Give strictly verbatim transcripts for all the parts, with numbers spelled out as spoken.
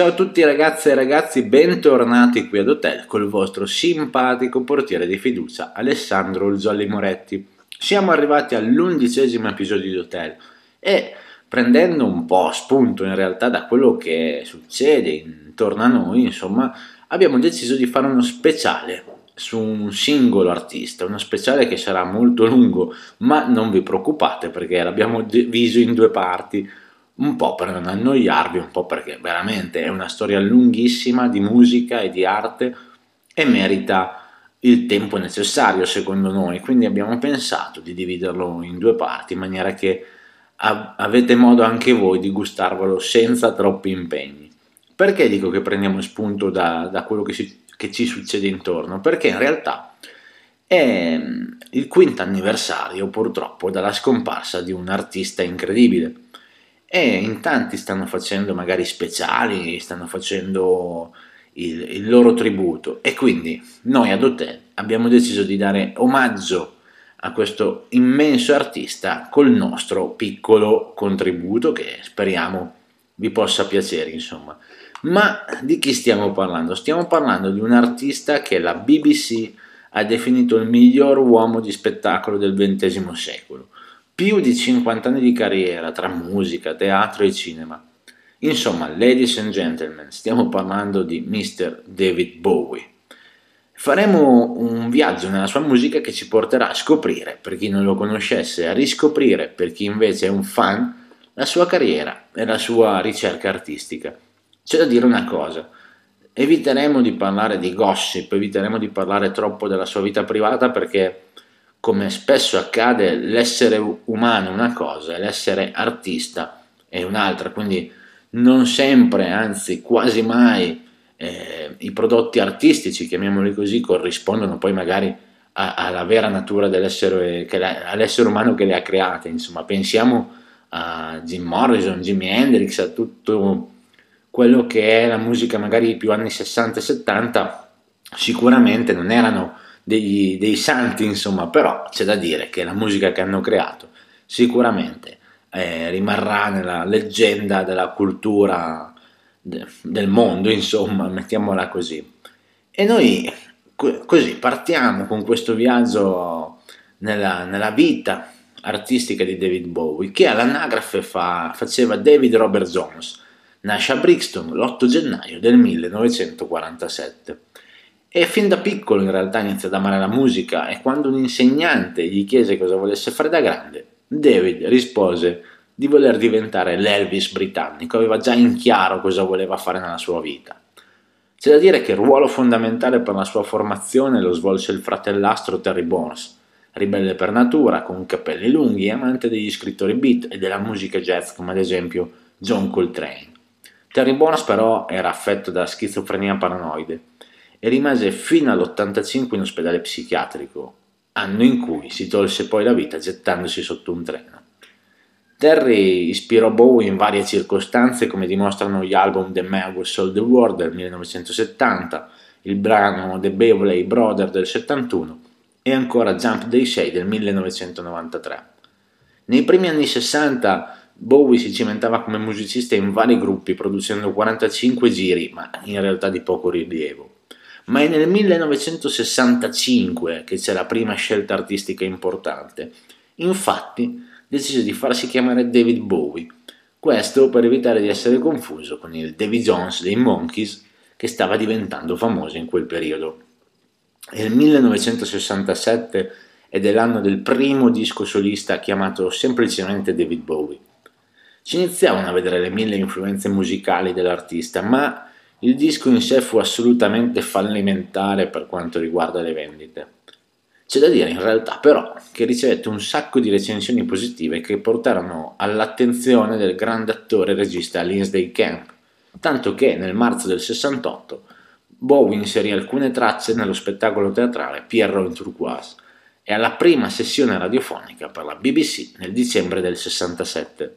Ciao a tutti ragazze e ragazzi, bentornati qui ad Hotel col vostro simpatico portiere di fiducia Alessandro Jolly Moretti. Siamo arrivati all'undicesimo episodio di Hotel e prendendo un po' spunto in realtà da quello che succede intorno a noi, insomma, abbiamo deciso di fare uno speciale su un singolo artista, uno speciale che sarà molto lungo, ma non vi preoccupate perché l'abbiamo diviso in due parti. Un po' per non annoiarvi, un po' perché veramente è una storia lunghissima di musica e di arte e merita il tempo necessario secondo noi, quindi abbiamo pensato di dividerlo in due parti in maniera che av- avete modo anche voi di gustarvelo senza troppi impegni. Perché dico che prendiamo spunto da, da quello che, si, che ci succede intorno? Perché in realtà è il quinto anniversario purtroppo dalla scomparsa di un artista incredibile. E in tanti stanno facendo magari speciali, stanno facendo il, il loro tributo e quindi noi ad Hotel abbiamo deciso di dare omaggio a questo immenso artista col nostro piccolo contributo che speriamo vi possa piacere, insomma. Ma di chi stiamo parlando? Stiamo parlando di un artista che la B B C ha definito il miglior uomo di spettacolo del ventesimo secolo. Più di cinquanta anni di carriera tra musica, teatro e cinema. Insomma, ladies and gentlemen, stiamo parlando di mister David Bowie. Faremo un viaggio nella sua musica che ci porterà a scoprire, per chi non lo conoscesse, a riscoprire, per chi invece è un fan, la sua carriera e la sua ricerca artistica. C'è da dire una cosa, eviteremo di parlare di gossip, eviteremo di parlare troppo della sua vita privata perché, come spesso accade, l'essere umano è una cosa, l'essere artista è un'altra, quindi non sempre, anzi quasi mai, eh, i prodotti artistici, chiamiamoli così, corrispondono poi magari a, alla vera natura dell'essere che la, all'essere umano che le ha create. Insomma, pensiamo a Jim Morrison, Jimi Hendrix, a tutto quello che è la musica magari più anni sessanta e settanta, sicuramente non erano Dei, dei santi, insomma, però c'è da dire che la musica che hanno creato sicuramente eh, rimarrà nella leggenda della cultura de, del mondo, insomma, mettiamola così. E noi co- così partiamo con questo viaggio nella, nella vita artistica di David Bowie, che all'anagrafe fa, faceva David Robert Jones. Nasce a Brixton l'otto gennaio del millenovecentoquarantasette. E fin da piccolo in realtà inizia ad amare la musica e quando un insegnante gli chiese cosa volesse fare da grande, David rispose di voler diventare l'Elvis britannico, aveva già in chiaro cosa voleva fare nella sua vita. C'è da dire che il ruolo fondamentale per la sua formazione lo svolse il fratellastro Terry Bones, ribelle per natura, con capelli lunghi e amante degli scrittori beat e della musica jazz come ad esempio John Coltrane. Terry Bones però era affetto da schizofrenia paranoide e rimase fino all'ottantacinque in ospedale psichiatrico, anno in cui si tolse poi la vita gettandosi sotto un treno. Terry ispirò Bowie in varie circostanze, come dimostrano gli album The Man Who Sold the World del millenovecentosettanta, il brano The Beverly Brothers del settantuno e ancora Jump Day sei del millenovecentonovantatré. Nei primi anni sessanta Bowie si cimentava come musicista in vari gruppi, producendo quarantacinque giri, ma in realtà di poco rilievo. Ma è nel millenovecentosessantacinque che c'è la prima scelta artistica importante. Infatti decise di farsi chiamare David Bowie, questo per evitare di essere confuso con il Davy Jones dei Monkees che stava diventando famoso in quel periodo. Il millenovecentosessantasette ed è l'anno del primo disco solista chiamato semplicemente David Bowie. Ci iniziavano a vedere le mille influenze musicali dell'artista, ma il disco in sé fu assolutamente fallimentare per quanto riguarda le vendite. C'è da dire in realtà però che ricevette un sacco di recensioni positive che portarono all'attenzione del grande attore e regista Lindsay Camp, tanto che nel marzo del sessantotto Bowie inserì alcune tracce nello spettacolo teatrale Pierrot in Turquoise e alla prima sessione radiofonica per la B B C nel dicembre del sessantasette.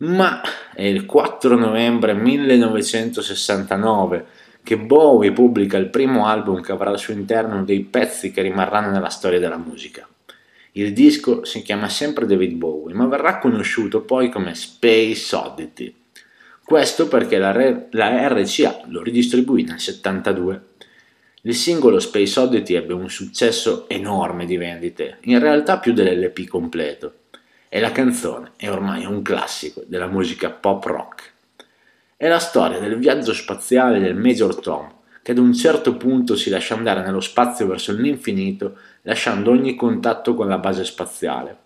Ma è il quattro novembre millenovecentosessantanove che Bowie pubblica il primo album che avrà al suo interno dei pezzi che rimarranno nella storia della musica. Il disco si chiama sempre David Bowie, ma verrà conosciuto poi come Space Oddity. Questo perché la, Re- la R C A lo ridistribuì nel settantadue. Il singolo Space Oddity ebbe un successo enorme di vendite, in realtà più dell'L P completo, e la canzone è ormai un classico della musica pop rock. È la storia del viaggio spaziale del Major Tom, che ad un certo punto si lascia andare nello spazio verso l'infinito, lasciando ogni contatto con la base spaziale.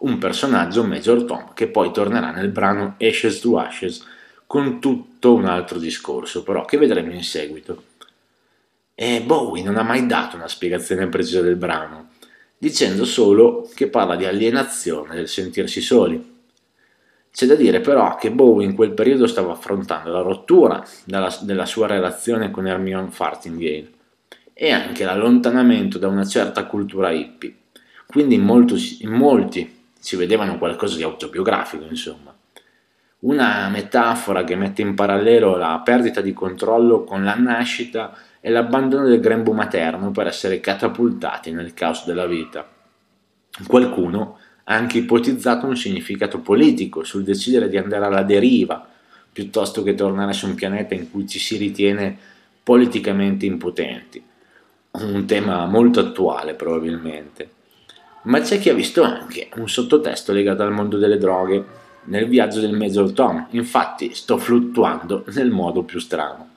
Un personaggio, Major Tom, che poi tornerà nel brano Ashes to Ashes, con tutto un altro discorso, però, che vedremo in seguito. E Bowie non ha mai dato una spiegazione precisa del brano, dicendo solo che parla di alienazione, del sentirsi soli. C'è da dire però che Bowie in quel periodo stava affrontando la rottura dalla, della sua relazione con Hermione Fartingale e anche l'allontanamento da una certa cultura hippie, quindi in, molto, in molti ci vedevano qualcosa di autobiografico, insomma. Una metafora che mette in parallelo la perdita di controllo con la nascita e l'abbandono del grembo materno per essere catapultati nel caos della vita. Qualcuno ha anche ipotizzato un significato politico sul decidere di andare alla deriva piuttosto che tornare su un pianeta in cui ci si ritiene politicamente impotenti. Un tema molto attuale probabilmente. Ma c'è chi ha visto anche un sottotesto legato al mondo delle droghe nel viaggio del Major Tom, infatti sto fluttuando nel modo più strano.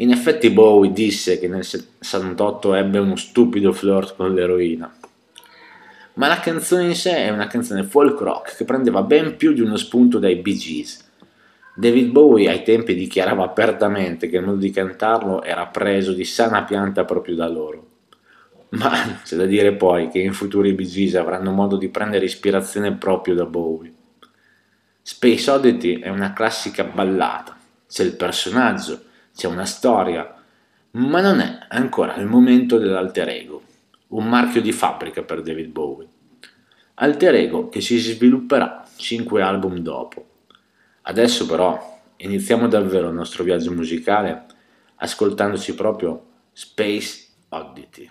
In effetti Bowie disse che nel sessantotto ebbe uno stupido flirt con l'eroina, ma la canzone in sé è una canzone folk rock che prendeva ben più di uno spunto dai Bee Gees. David Bowie ai tempi dichiarava apertamente che il modo di cantarlo era preso di sana pianta proprio da loro. Ma c'è da dire poi che in futuro i Bee Gees avranno modo di prendere ispirazione proprio da Bowie. Space Oddity è una classica ballata, c'è il personaggio, c'è una storia, ma non è ancora il momento dell'alter ego, un marchio di fabbrica per David Bowie. Alter ego che si svilupperà cinque album dopo. Adesso però iniziamo davvero il nostro viaggio musicale ascoltandoci proprio Space Oddity.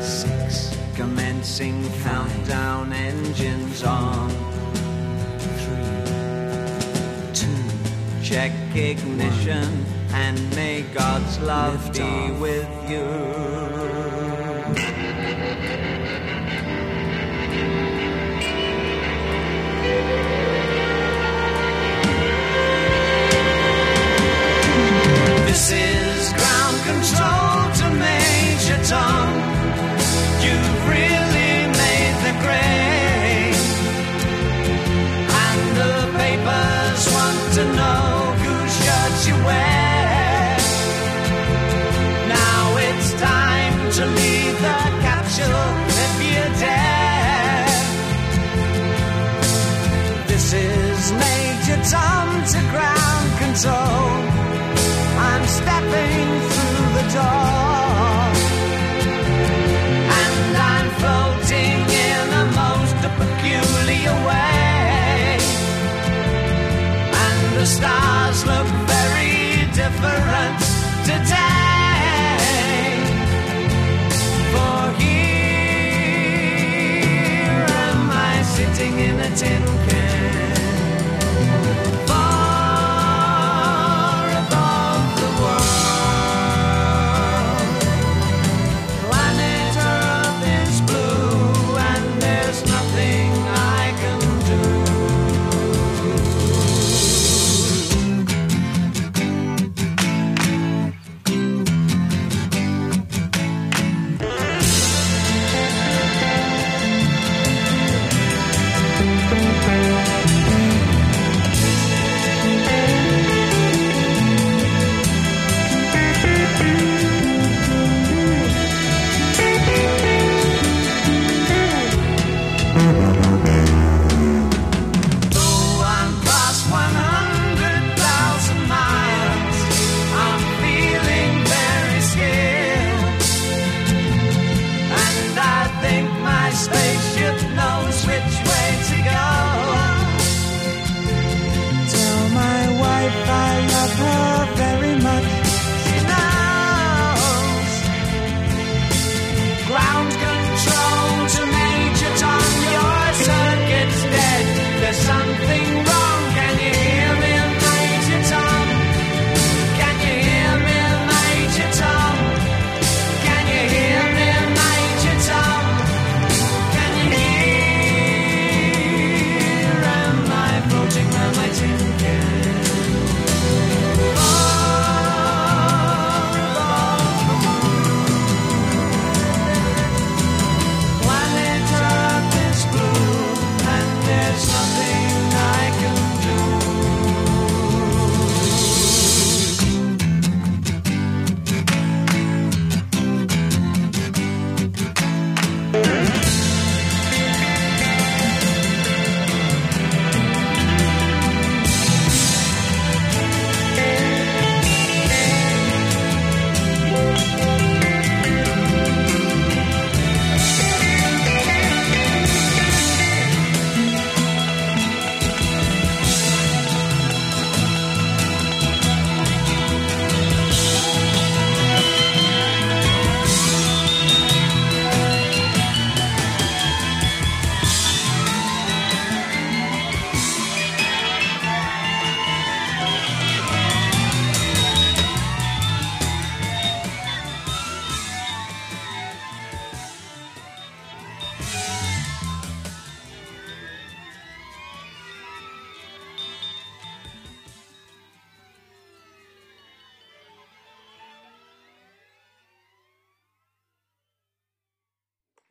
six. Commencing countdown, engines on. Three, two, check ignition, one, and may God's love be off with you. This is ground control to Major Tom. To know whose shirt you wear. Now it's time.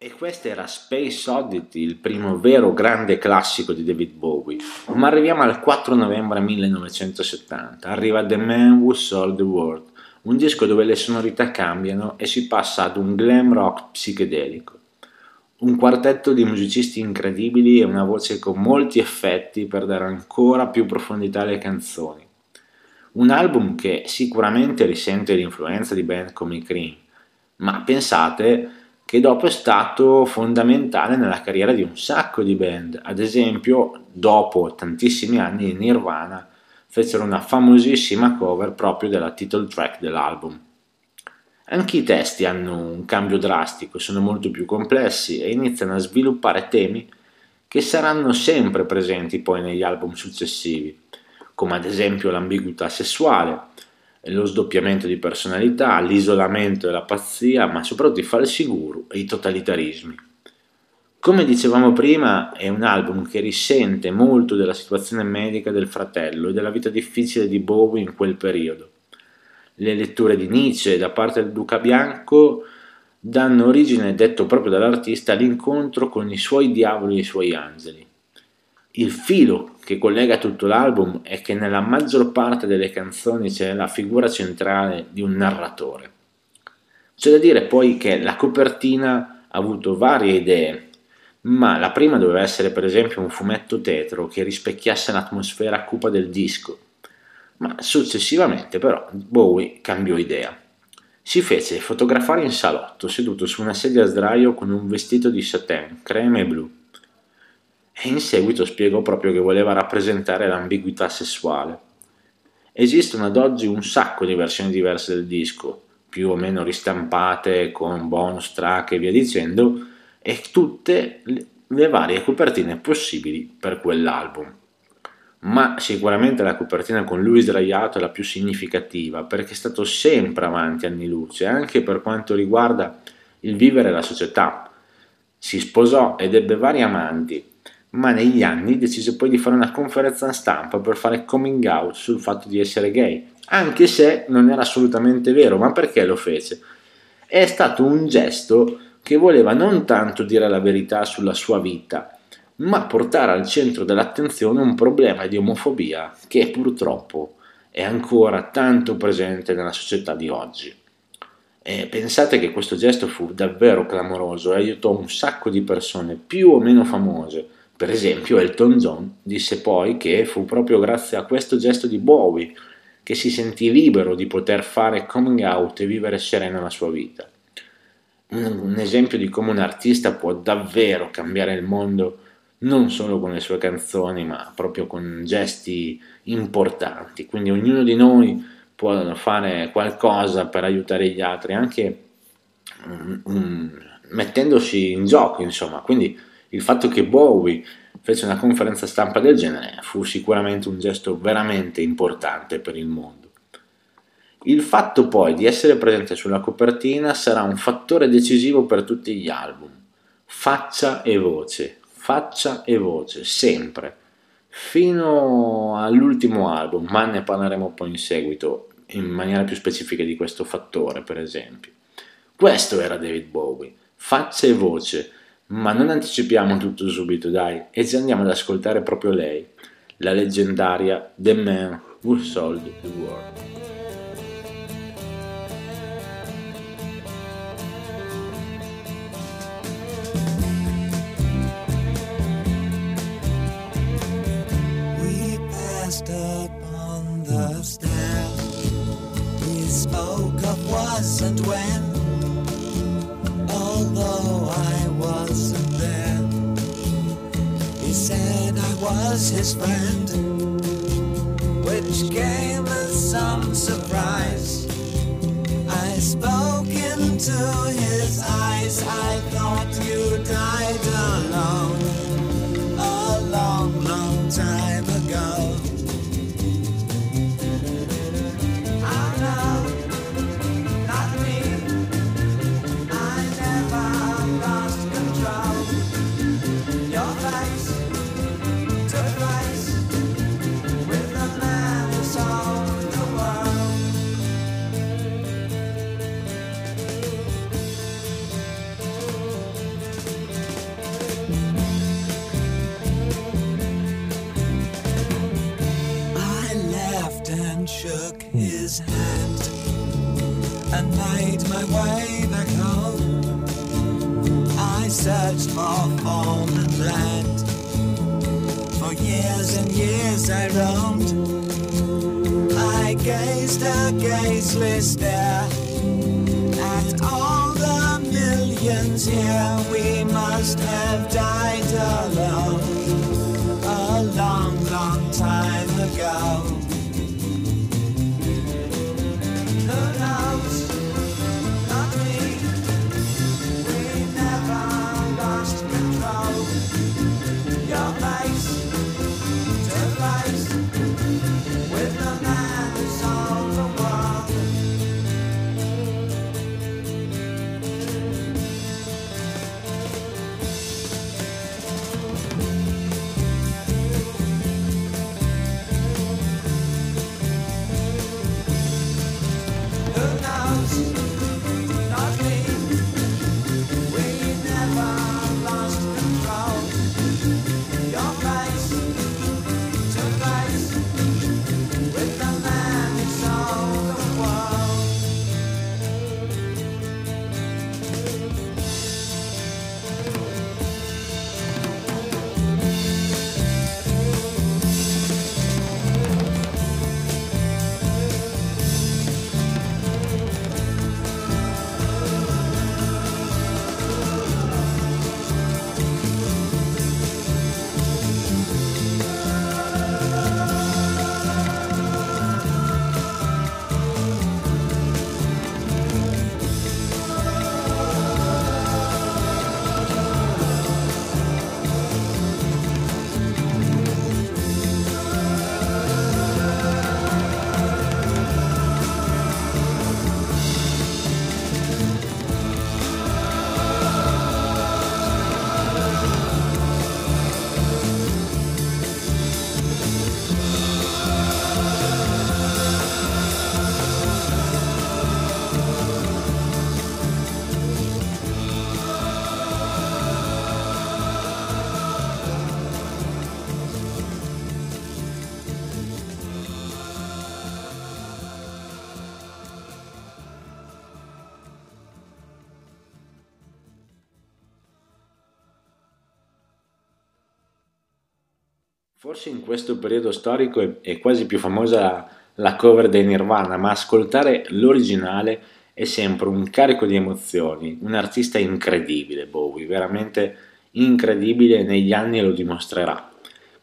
E questo era Space Oddity, il primo vero grande classico di David Bowie. Ma arriviamo al quattro novembre millenovecentosettanta, arriva The Man Who Sold the World, un disco dove le sonorità cambiano e si passa ad un glam rock psichedelico. Un quartetto di musicisti incredibili e una voce con molti effetti per dare ancora più profondità alle canzoni. Un album che sicuramente risente l'influenza di band come i Cream, ma pensate che dopo è stato fondamentale nella carriera di un sacco di band. Ad esempio, dopo tantissimi anni, Nirvana fecero una famosissima cover proprio della title track dell'album. Anche i testi hanno un cambio drastico, sono molto più complessi e iniziano a sviluppare temi che saranno sempre presenti poi negli album successivi, come ad esempio l'ambiguità sessuale, lo sdoppiamento di personalità, l'isolamento e la pazzia, ma soprattutto i falsi guru e i totalitarismi. Come dicevamo prima, è un album che risente molto della situazione medica del fratello e della vita difficile di Bowie in quel periodo. Le letture di Nietzsche da parte del Duca Bianco danno origine, detto proprio dall'artista, all'incontro con i suoi diavoli e i suoi angeli. Il filo che collega tutto l'album è che nella maggior parte delle canzoni c'è la figura centrale di un narratore. C'è da dire poi che la copertina ha avuto varie idee, ma la prima doveva essere per esempio un fumetto tetro che rispecchiasse l'atmosfera cupa del disco, ma successivamente però Bowie cambiò idea. Si fece fotografare in salotto, seduto su una sedia a sdraio con un vestito di satin, crema e blu. E in seguito spiegò proprio che voleva rappresentare l'ambiguità sessuale. Esistono ad oggi un sacco di versioni diverse del disco, più o meno ristampate con bonus track e via dicendo, e tutte le varie copertine possibili per quell'album. Ma sicuramente la copertina con lui sdraiato è la più significativa, perché è stato sempre avanti anni luce, anche per quanto riguarda il vivere la società. Si sposò ed ebbe vari amanti, ma negli anni decise poi di fare una conferenza stampa per fare coming out sul fatto di essere gay, anche se non era assolutamente vero. Ma perché lo fece? È stato un gesto che voleva non tanto dire la verità sulla sua vita, ma portare al centro dell'attenzione un problema di omofobia che purtroppo è ancora tanto presente nella società di oggi. E pensate che questo gesto fu davvero clamoroso e aiutò un sacco di persone più o meno famose. Per esempio Elton John disse poi che fu proprio grazie a questo gesto di Bowie che si sentì libero di poter fare coming out e vivere sereno la sua vita. Un esempio di come un artista può davvero cambiare il mondo, non solo con le sue canzoni, ma proprio con gesti importanti. Quindi ognuno di noi può fare qualcosa per aiutare gli altri, anche um, um, mettendosi in gioco, insomma. Quindi il fatto che Bowie fece una conferenza stampa del genere fu sicuramente un gesto veramente importante per il mondo. Il fatto poi di essere presente sulla copertina sarà un fattore decisivo per tutti gli album. Faccia e voce, faccia e voce, sempre, fino all'ultimo album, ma ne parleremo poi in seguito in maniera più specifica di questo fattore, per esempio. Questo era David Bowie, faccia e voce. Ma non anticipiamo tutto subito, dai, e ci andiamo ad ascoltare proprio lei, la leggendaria The Man Who Sold the World. Was his friend, which came as some surprise. I spoke into his eyes. I thought you died alone a long, long time ago. and made my way back home. I searched for form and land. For years and years I roamed. I gazed a gazeless stare at all the millions here. We must have died alone a long, long time ago. Forse in questo periodo storico è quasi più famosa la cover dei Nirvana, ma ascoltare l'originale è sempre un carico di emozioni. Un artista incredibile, Bowie, veramente incredibile, negli anni lo dimostrerà,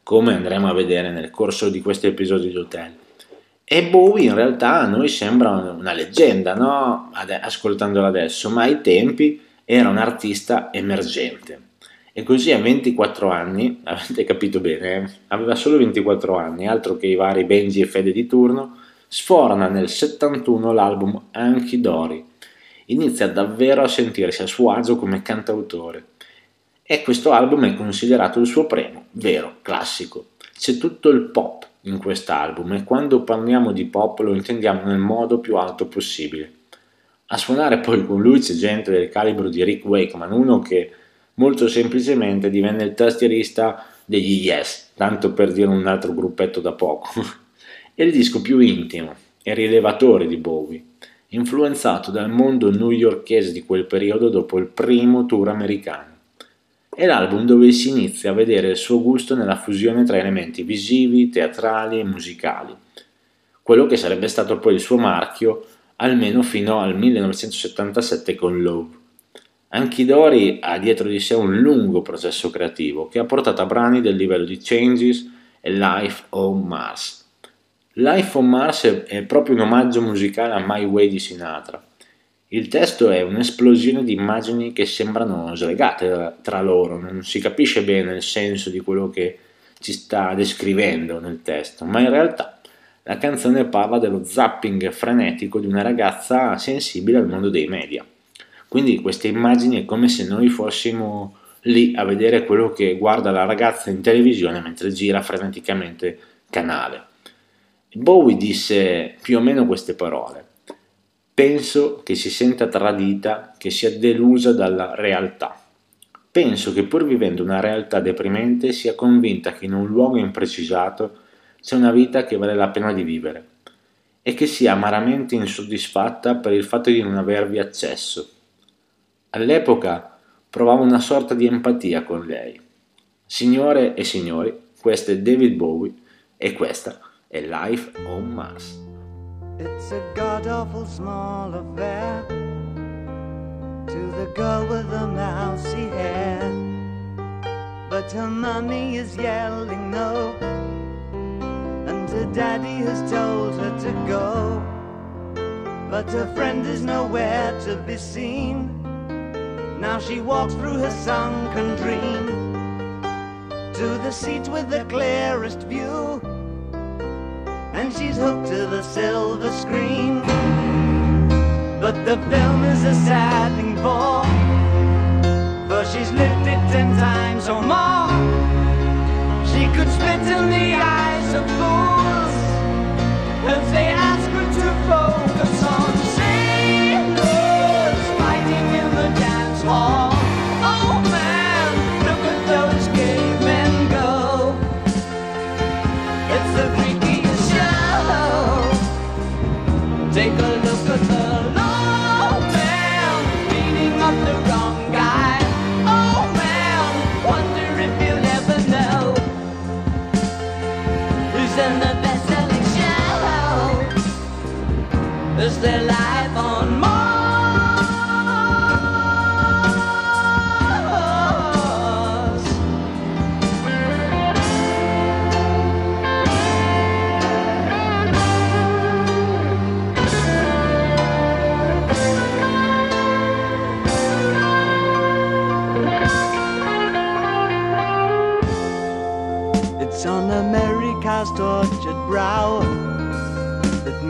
come andremo a vedere nel corso di questo episodio di Hotel. E Bowie in realtà a noi sembra una leggenda, no? Ascoltandolo adesso, ma ai tempi era un artista emergente. E così a ventiquattro anni, avete capito bene, eh? Aveva solo ventiquattro anni, altro che i vari Benji e Fede di turno, sforna nel settantuno l'album Hunky Dory. Inizia davvero a sentirsi a suo agio come cantautore. E questo album è considerato il suo primo, vero, classico. C'è tutto il pop in quest'album e quando parliamo di pop lo intendiamo nel modo più alto possibile. A suonare poi con lui c'è gente del calibro di Rick Wakeman, uno che molto semplicemente divenne il tastierista degli Yes, tanto per dire un altro gruppetto da poco. È il disco più intimo e rilevatore di Bowie, influenzato dal mondo newyorkese di quel periodo dopo il primo tour americano. È l'album dove si inizia a vedere il suo gusto nella fusione tra elementi visivi, teatrali e musicali, quello che sarebbe stato poi il suo marchio almeno fino al millenovecentosettantasette con Love. Hunky Dory ha dietro di sé un lungo processo creativo che ha portato a brani del livello di Changes e Life on Mars. Life on Mars è proprio un omaggio musicale a My Way di Sinatra. Il testo è un'esplosione di immagini che sembrano slegate tra loro, non si capisce bene il senso di quello che ci sta descrivendo nel testo, ma in realtà la canzone parla dello zapping frenetico di una ragazza sensibile al mondo dei media. Quindi queste immagini è come se noi fossimo lì a vedere quello che guarda la ragazza in televisione mentre gira freneticamente canale. Bowie disse più o meno queste parole: penso che si senta tradita, che sia delusa dalla realtà. Penso che pur vivendo una realtà deprimente sia convinta che in un luogo imprecisato c'è una vita che vale la pena di vivere. e che sia amaramente insoddisfatta per il fatto di non avervi accesso. All'epoca provavo una sorta di empatia con lei. Signore e signori, questo è David Bowie e questa è Life on Mars. It's a god-awful small affair to the girl with the mousy hair, but her mommy is yelling no, and her daddy has told her to go, but her friend is nowhere to be seen. Now she walks through her sunken dream to the seat with the clearest view, and she's hooked to the silver screen. But the film is a sad thing for, for she's lived it ten times or more. She could spit in the eyes of fools if they ask her to focus on. Sailors fighting in the dance hall, oh man, look at those games. Take a look at the old man beating up the wrong guy. Oh man, wonder if you'll ever know who's in the best-selling show. Is there life on Mars? On America's tortured brow that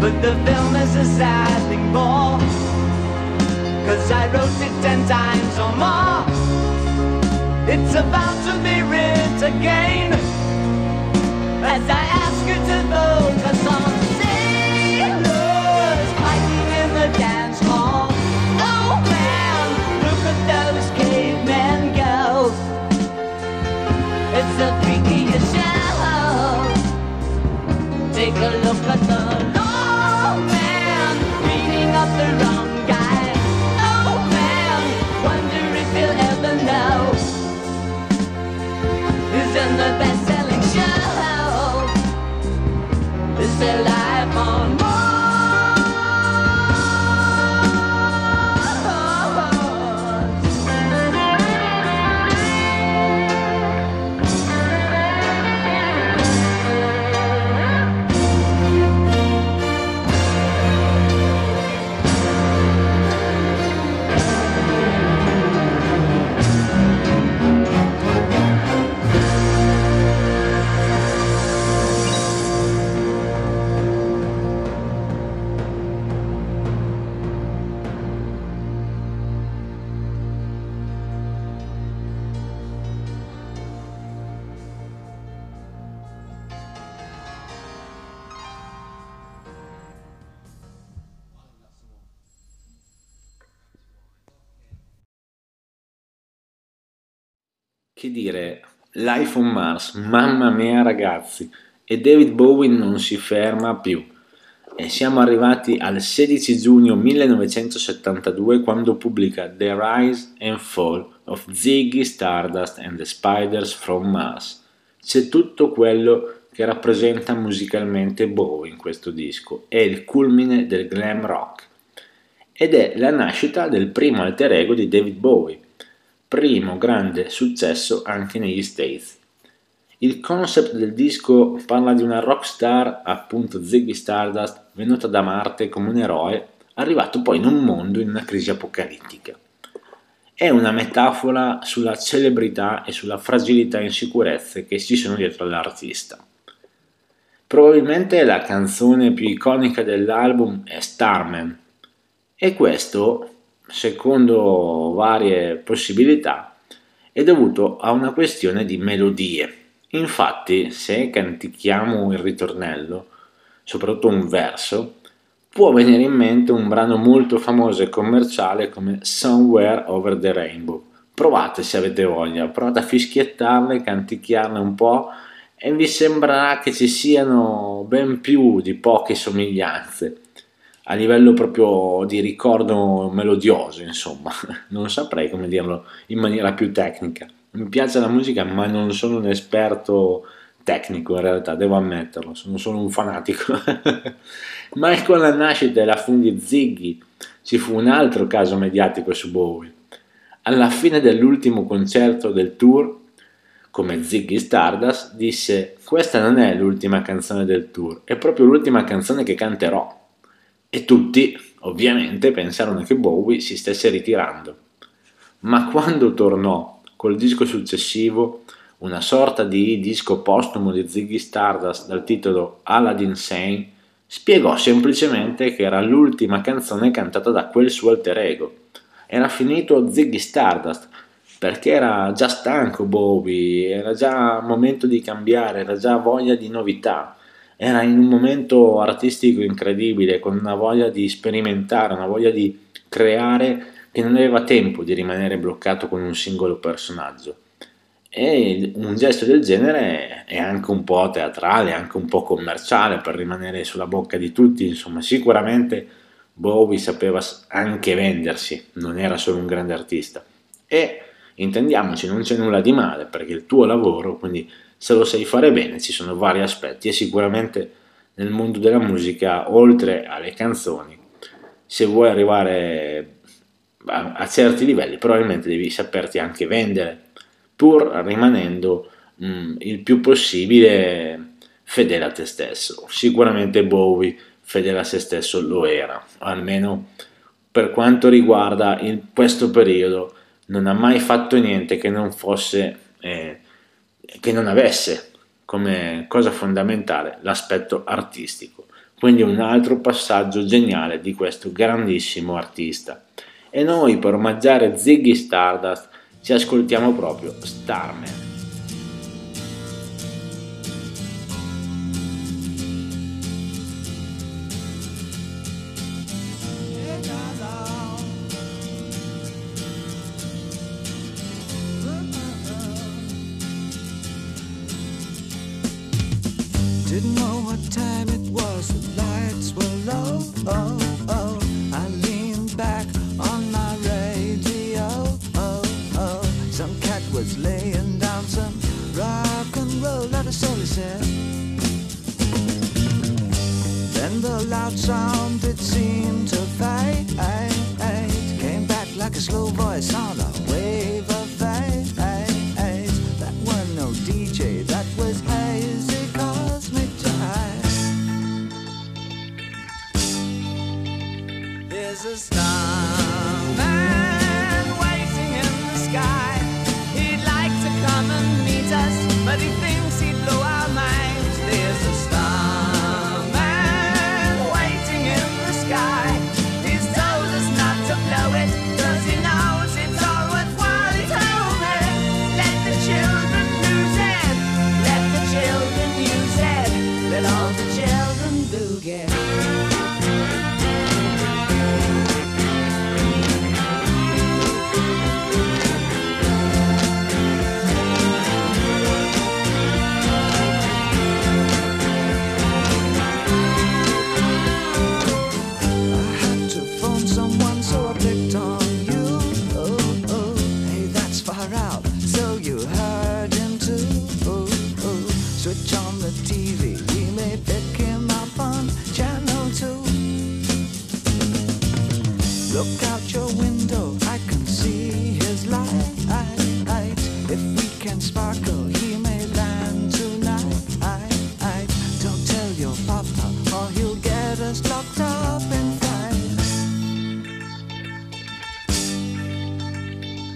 But the film is a sad thing for, 'cause I wrote it ten times or more. It's about to be writ again as I ask you to focus on sailors fighting in the dance hall. Oh man, look at those cavemen go. It's a freakiest show. Take a look at the old man beating up the wrong guy. Oh man, wonder if you'll ever know who's in the best-selling show. Is there life on Mars? Che dire, Life on Mars, mamma mia ragazzi, e David Bowie non si ferma più. E siamo arrivati al sedici giugno millenovecentosettantadue quando pubblica The Rise and Fall of Ziggy Stardust and the Spiders from Mars. C'è tutto quello che rappresenta musicalmente Bowie in questo disco, è il culmine del glam rock. Ed è la nascita del primo alter ego di David Bowie, primo grande successo anche negli States. Il concept del disco parla di una rockstar, appunto Ziggy Stardust, venuta da Marte come un eroe, arrivato poi in un mondo in una crisi apocalittica. È una metafora sulla celebrità e sulla fragilità e insicurezze che ci sono dietro all'artista. Probabilmente la canzone più iconica dell'album è Starman, e questo, secondo varie possibilità, è dovuto a una questione di melodie. Infatti, se cantichiamo il ritornello, soprattutto un verso, può venire in mente un brano molto famoso e commerciale come Somewhere Over the Rainbow. Provate se avete voglia, provate a fischiettarne, canticchiarne un po' e vi sembrerà che ci siano ben più di poche somiglianze, a livello proprio di ricordo melodioso, insomma. Non saprei come dirlo in maniera più tecnica. Mi piace la musica, ma non sono un esperto tecnico in realtà, devo ammetterlo, sono solo un fanatico. Ma con la nascita e la fine di Ziggy ci fu un altro caso mediatico su Bowie. Alla fine dell'ultimo concerto del tour, come Ziggy Stardust, disse: questa non è l'ultima canzone del tour, è proprio l'ultima canzone che canterò. E tutti, ovviamente, pensarono che Bowie si stesse ritirando. Ma quando tornò col disco successivo, una sorta di disco postumo di Ziggy Stardust dal titolo Aladdin Sane, spiegò semplicemente che era l'ultima canzone cantata da quel suo alter ego. Era finito Ziggy Stardust, perché era già stanco Bowie, era già momento di cambiare, era già voglia di novità. Era in un momento artistico incredibile, con una voglia di sperimentare, una voglia di creare, che non aveva tempo di rimanere bloccato con un singolo personaggio. E un gesto del genere è anche un po' teatrale, anche un po' commerciale, per rimanere sulla bocca di tutti. Insomma, sicuramente Bowie sapeva anche vendersi, non era solo un grande artista. E intendiamoci, non c'è nulla di male, perché il tuo lavoro, quindi se lo sai fare bene, ci sono vari aspetti, e sicuramente nel mondo della musica, oltre alle canzoni, se vuoi arrivare a, a certi livelli, probabilmente devi saperti anche vendere, pur rimanendo mh, il più possibile fedele a te stesso. Sicuramente Bowie fedele a se stesso lo era, almeno per quanto riguarda il, questo periodo. Non ha mai fatto niente che non fosse... Eh, che non avesse come cosa fondamentale l'aspetto artistico, quindi un altro passaggio geniale di questo grandissimo artista. E noi, per omaggiare Ziggy Stardust, ci ascoltiamo proprio Starman. But he thinks he'd blow our minds.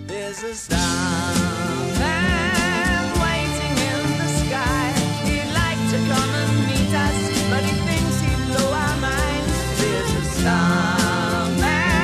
There's a star man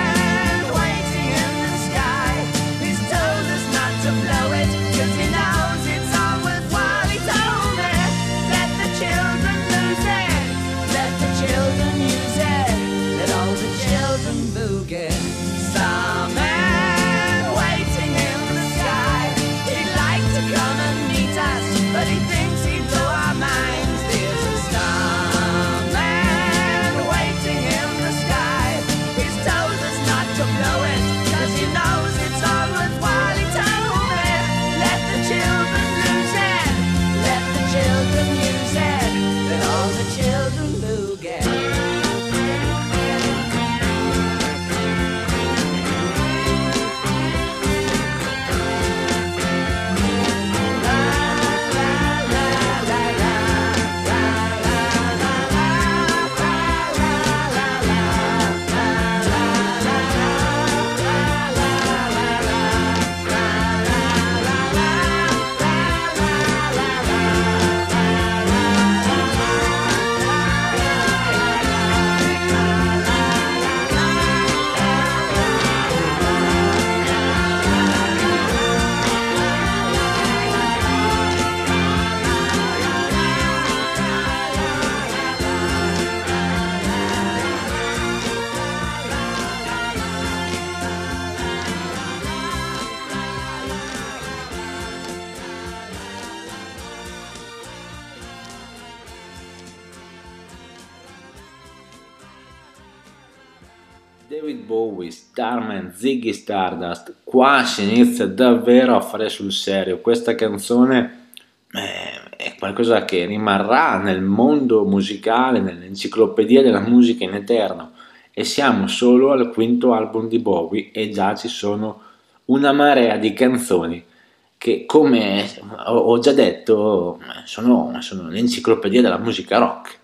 David Bowie, Starman, Ziggy Stardust, qua si inizia davvero a fare sul serio. Questa canzone eh, è qualcosa che rimarrà nel mondo musicale, nell'enciclopedia della musica in eterno, e siamo solo al quinto album di Bowie e già ci sono una marea di canzoni che, come ho già detto, sono, sono l'enciclopedia della musica rock.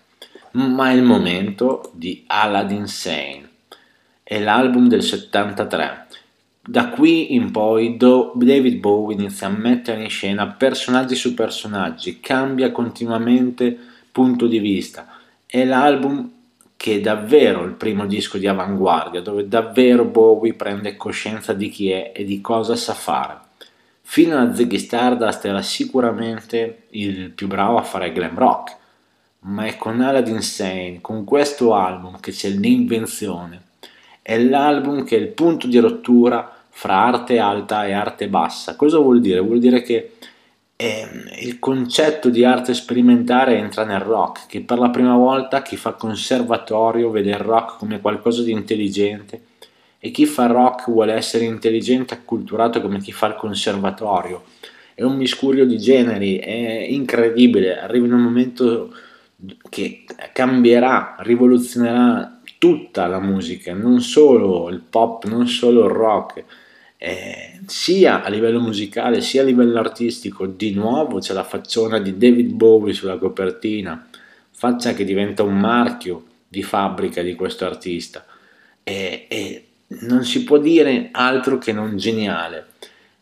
Ma è il momento di Aladdin Sane, è l'album del settantatré. Da qui in poi David Bowie inizia a mettere in scena personaggi su personaggi, cambia continuamente punto di vista. È l'album che è davvero il primo disco di avanguardia, dove davvero Bowie prende coscienza di chi è e di cosa sa fare. Fino a Ziggy Stardust era sicuramente il più bravo a fare glam rock, ma è con Aladdin Sane, con questo album, che c'è l'invenzione. È l'album che è il punto di rottura fra arte alta e arte bassa. Cosa vuol dire? Vuol dire che eh, il concetto di arte sperimentare entra nel rock, che per la prima volta chi fa conservatorio vede il rock come qualcosa di intelligente e chi fa rock vuole essere intelligente e acculturato come chi fa il conservatorio. È un miscuglio di generi, è incredibile, arriva in un momento che cambierà, rivoluzionerà tutta la musica, non solo il pop, non solo il rock, eh, sia a livello musicale sia a livello artistico. Di nuovo c'è la facciona di David Bowie sulla copertina, faccia che diventa un marchio di fabbrica di questo artista, e, e non si può dire altro che non geniale.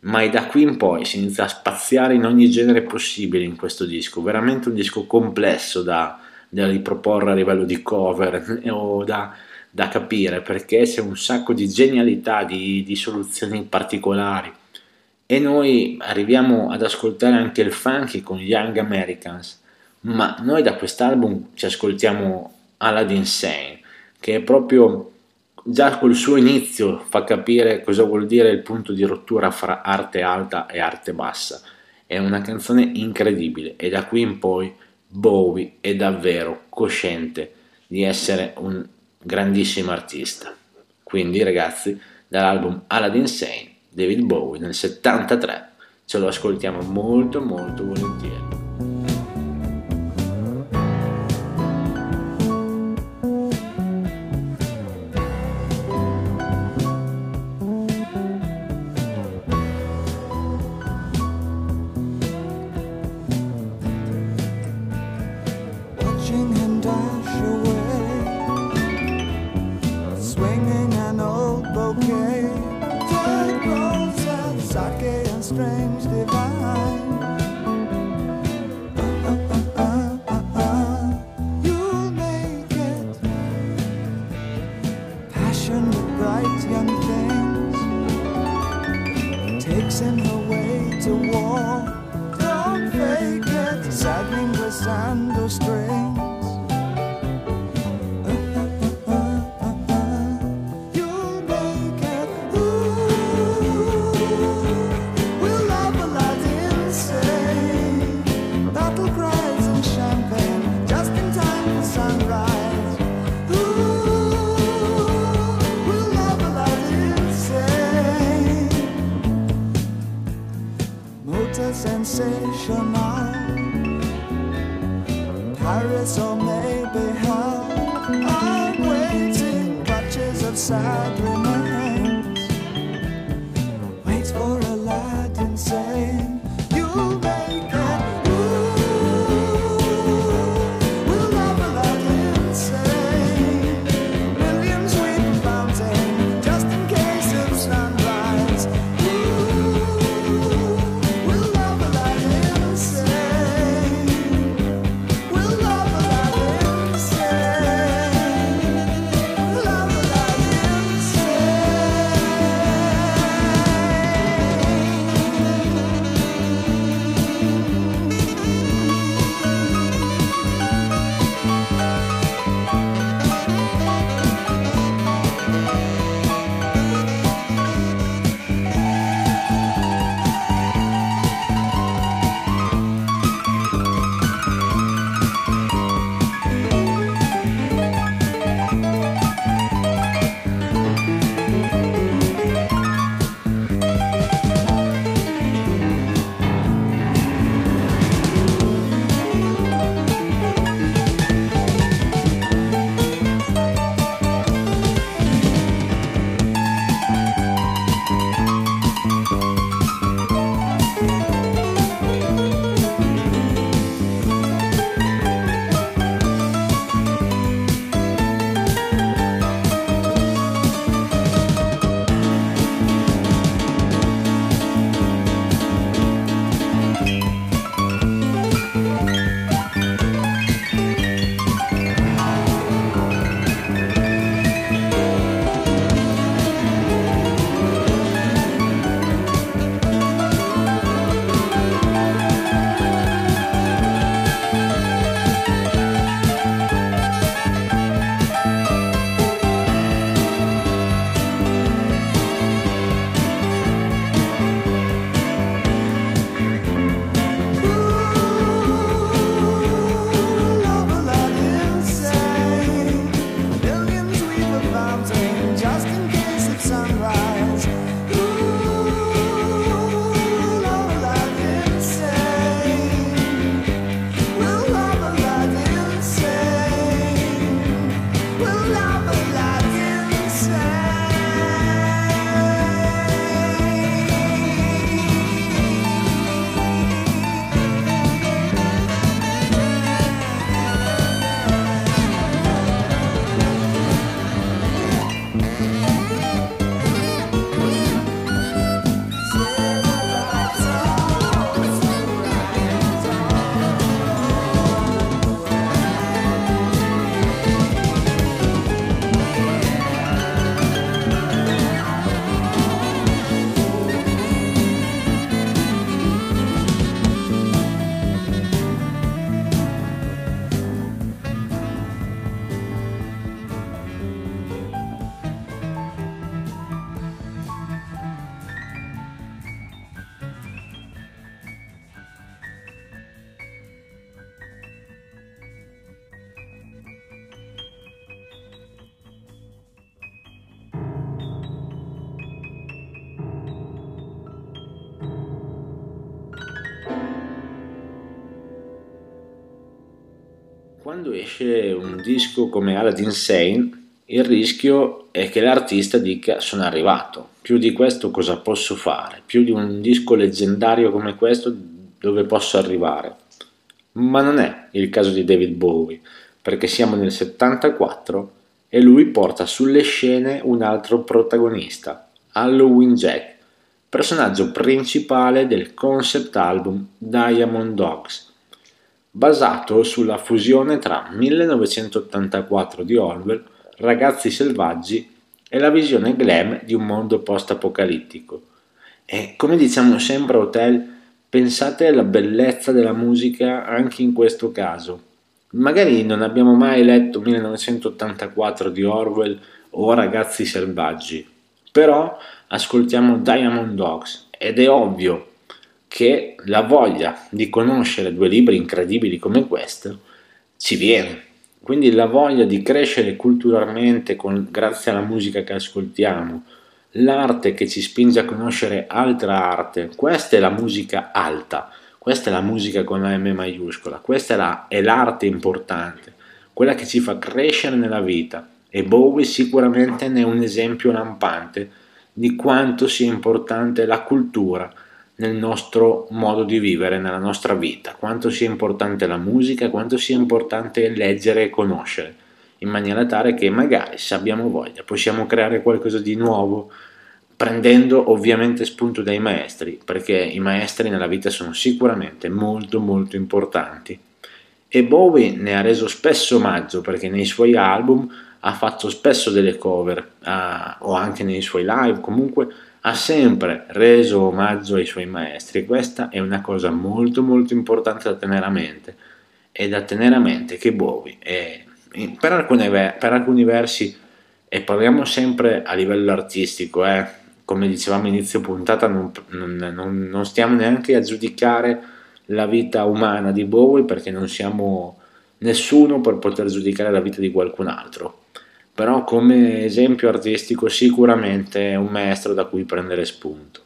Ma da qui in poi si inizia a spaziare in ogni genere possibile in questo disco, veramente un disco complesso da, da riproporre a livello di cover o da, da capire, perché c'è un sacco di genialità, di, di soluzioni particolari. E noi arriviamo ad ascoltare anche il funky con Young Americans, ma noi da quest'album ci ascoltiamo Aladdin Sane, che è proprio... già col suo inizio fa capire cosa vuol dire il punto di rottura fra arte alta e arte bassa. È una canzone incredibile, e da qui in poi Bowie è davvero cosciente di essere un grandissimo artista. Quindi ragazzi, dall'album Aladdin Sane, David Bowie nel settantatré, ce lo ascoltiamo molto molto volentieri. Quando esce un disco come Aladdin Sane, il rischio è che l'artista dica sono arrivato, più di questo cosa posso fare, più di un disco leggendario come questo dove posso arrivare. Ma non è il caso di David Bowie, perché siamo nel settantaquattro e lui porta sulle scene un altro protagonista, Halloween Jack, personaggio principale del concept album Diamond Dogs, basato sulla fusione tra millenovecentottantaquattro di Orwell, Ragazzi Selvaggi e la visione glam di un mondo post-apocalittico. E come diciamo sempre a Hotel, pensate alla bellezza della musica anche in questo caso. Magari non abbiamo mai letto millenovecentottantaquattro di Orwell o Ragazzi Selvaggi, però ascoltiamo Diamond Dogs ed è ovvio che la voglia di conoscere due libri incredibili come questo ci viene. Quindi la voglia di crescere culturalmente con, grazie alla musica che ascoltiamo, l'arte che ci spinge a conoscere altra arte, questa è la musica alta, questa è la musica con la M maiuscola, questa è, la, è l'arte importante, quella che ci fa crescere nella vita, e Bowie sicuramente ne è un esempio lampante di quanto sia importante la cultura nel nostro modo di vivere, nella nostra vita, quanto sia importante la musica, quanto sia importante leggere e conoscere, in maniera tale che magari, se abbiamo voglia, possiamo creare qualcosa di nuovo, prendendo ovviamente spunto dai maestri, perché i maestri nella vita sono sicuramente molto molto importanti. E Bowie ne ha reso spesso omaggio, perché nei suoi album ha fatto spesso delle cover, ah, o anche nei suoi live, comunque ha sempre reso omaggio ai suoi maestri. Questa è una cosa molto molto importante da tenere a mente, e da tenere a mente che Bowie è, per, alcune, per alcuni versi, e parliamo sempre a livello artistico, eh, come dicevamo inizio puntata, non, non, non stiamo neanche a giudicare la vita umana di Bowie, perché non siamo nessuno per poter giudicare la vita di qualcun altro, però come esempio artistico sicuramente è un maestro da cui prendere spunto.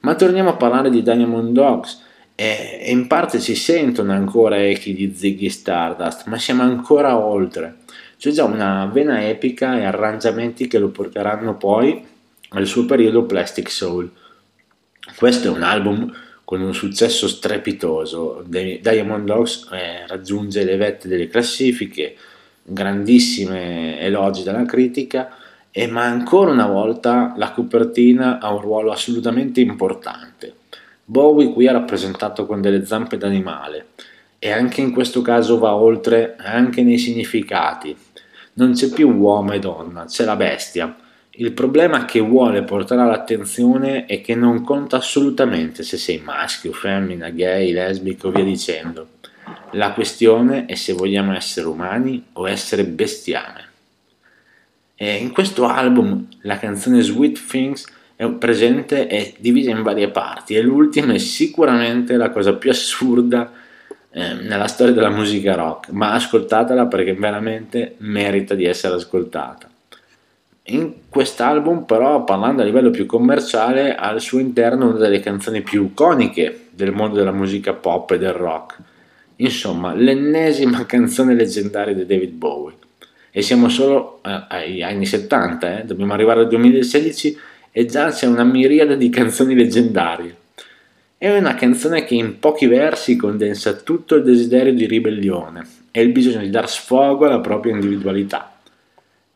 Ma torniamo a parlare di Diamond Dogs, e in parte si sentono ancora echi di Ziggy Stardust, ma siamo ancora oltre, c'è già una vena epica e arrangiamenti che lo porteranno poi al suo periodo Plastic Soul. Questo è un album con un successo strepitoso. Diamond Dogs eh, raggiunge le vette delle classifiche, grandissime elogi dalla critica, e ma ancora una volta la copertina ha un ruolo assolutamente importante. Bowie qui è rappresentato con delle zampe d'animale, e anche in questo caso va oltre anche nei significati. Non c'è più uomo e donna, c'è la bestia. Il problema che vuole portare all'attenzione è che non conta assolutamente se sei maschio, femmina, gay, lesbico, via dicendo. La questione è se vogliamo essere umani o essere bestiame. E in questo album la canzone Sweet Things è presente e divisa in varie parti, e l'ultima è sicuramente la cosa più assurda eh, nella storia della musica rock, ma ascoltatela perché veramente merita di essere ascoltata. In quest'album però, parlando a livello più commerciale, ha al suo interno una delle canzoni più iconiche del mondo della musica pop e del rock. Insomma, l'ennesima canzone leggendaria di David Bowie, e siamo solo agli anni settanta, eh? Dobbiamo arrivare al duemilasedici e già c'è una miriade di canzoni leggendarie. È una canzone che in pochi versi condensa tutto il desiderio di ribellione e il bisogno di dar sfogo alla propria individualità.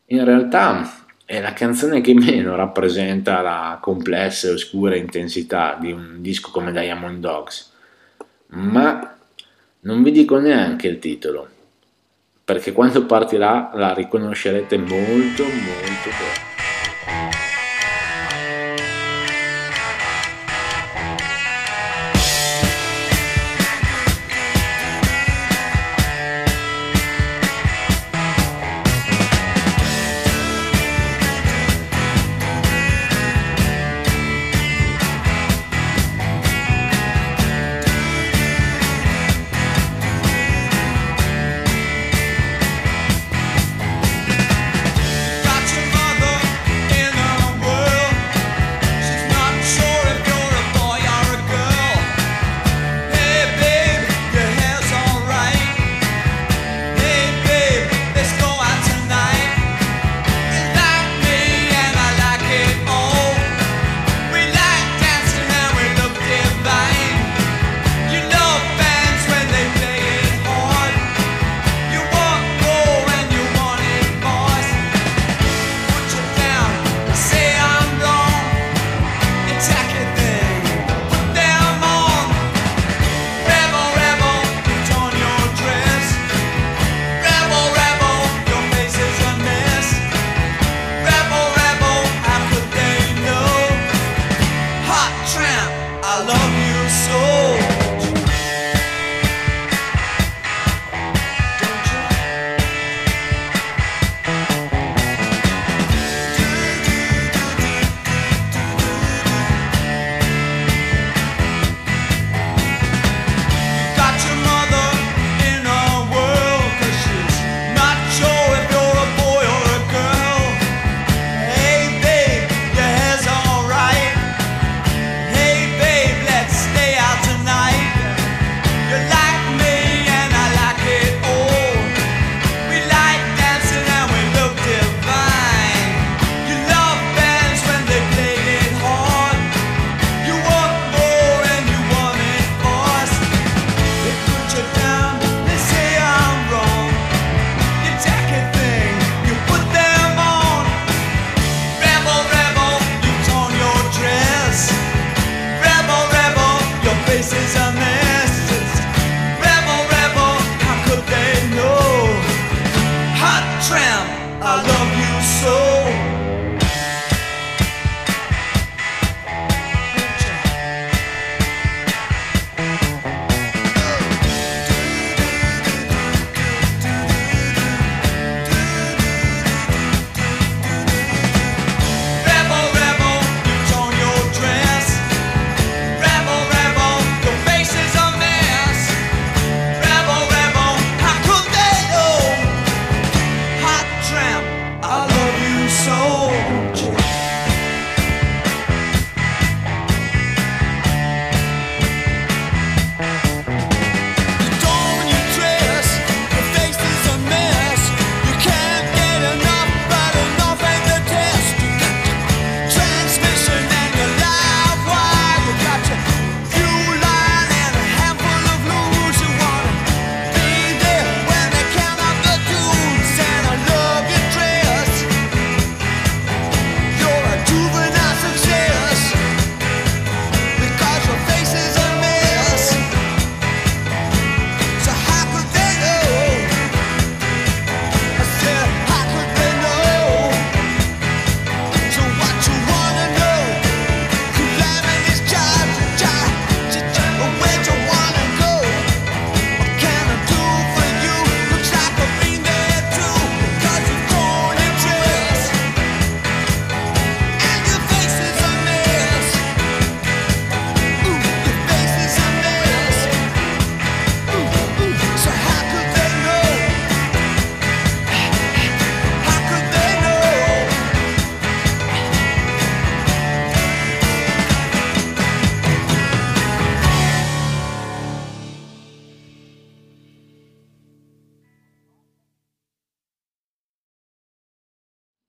In realtà è la canzone che meno rappresenta la complessa e oscura intensità di un disco come Diamond Dogs, ma non vi dico neanche il titolo, perché quando partirà la riconoscerete molto molto bene.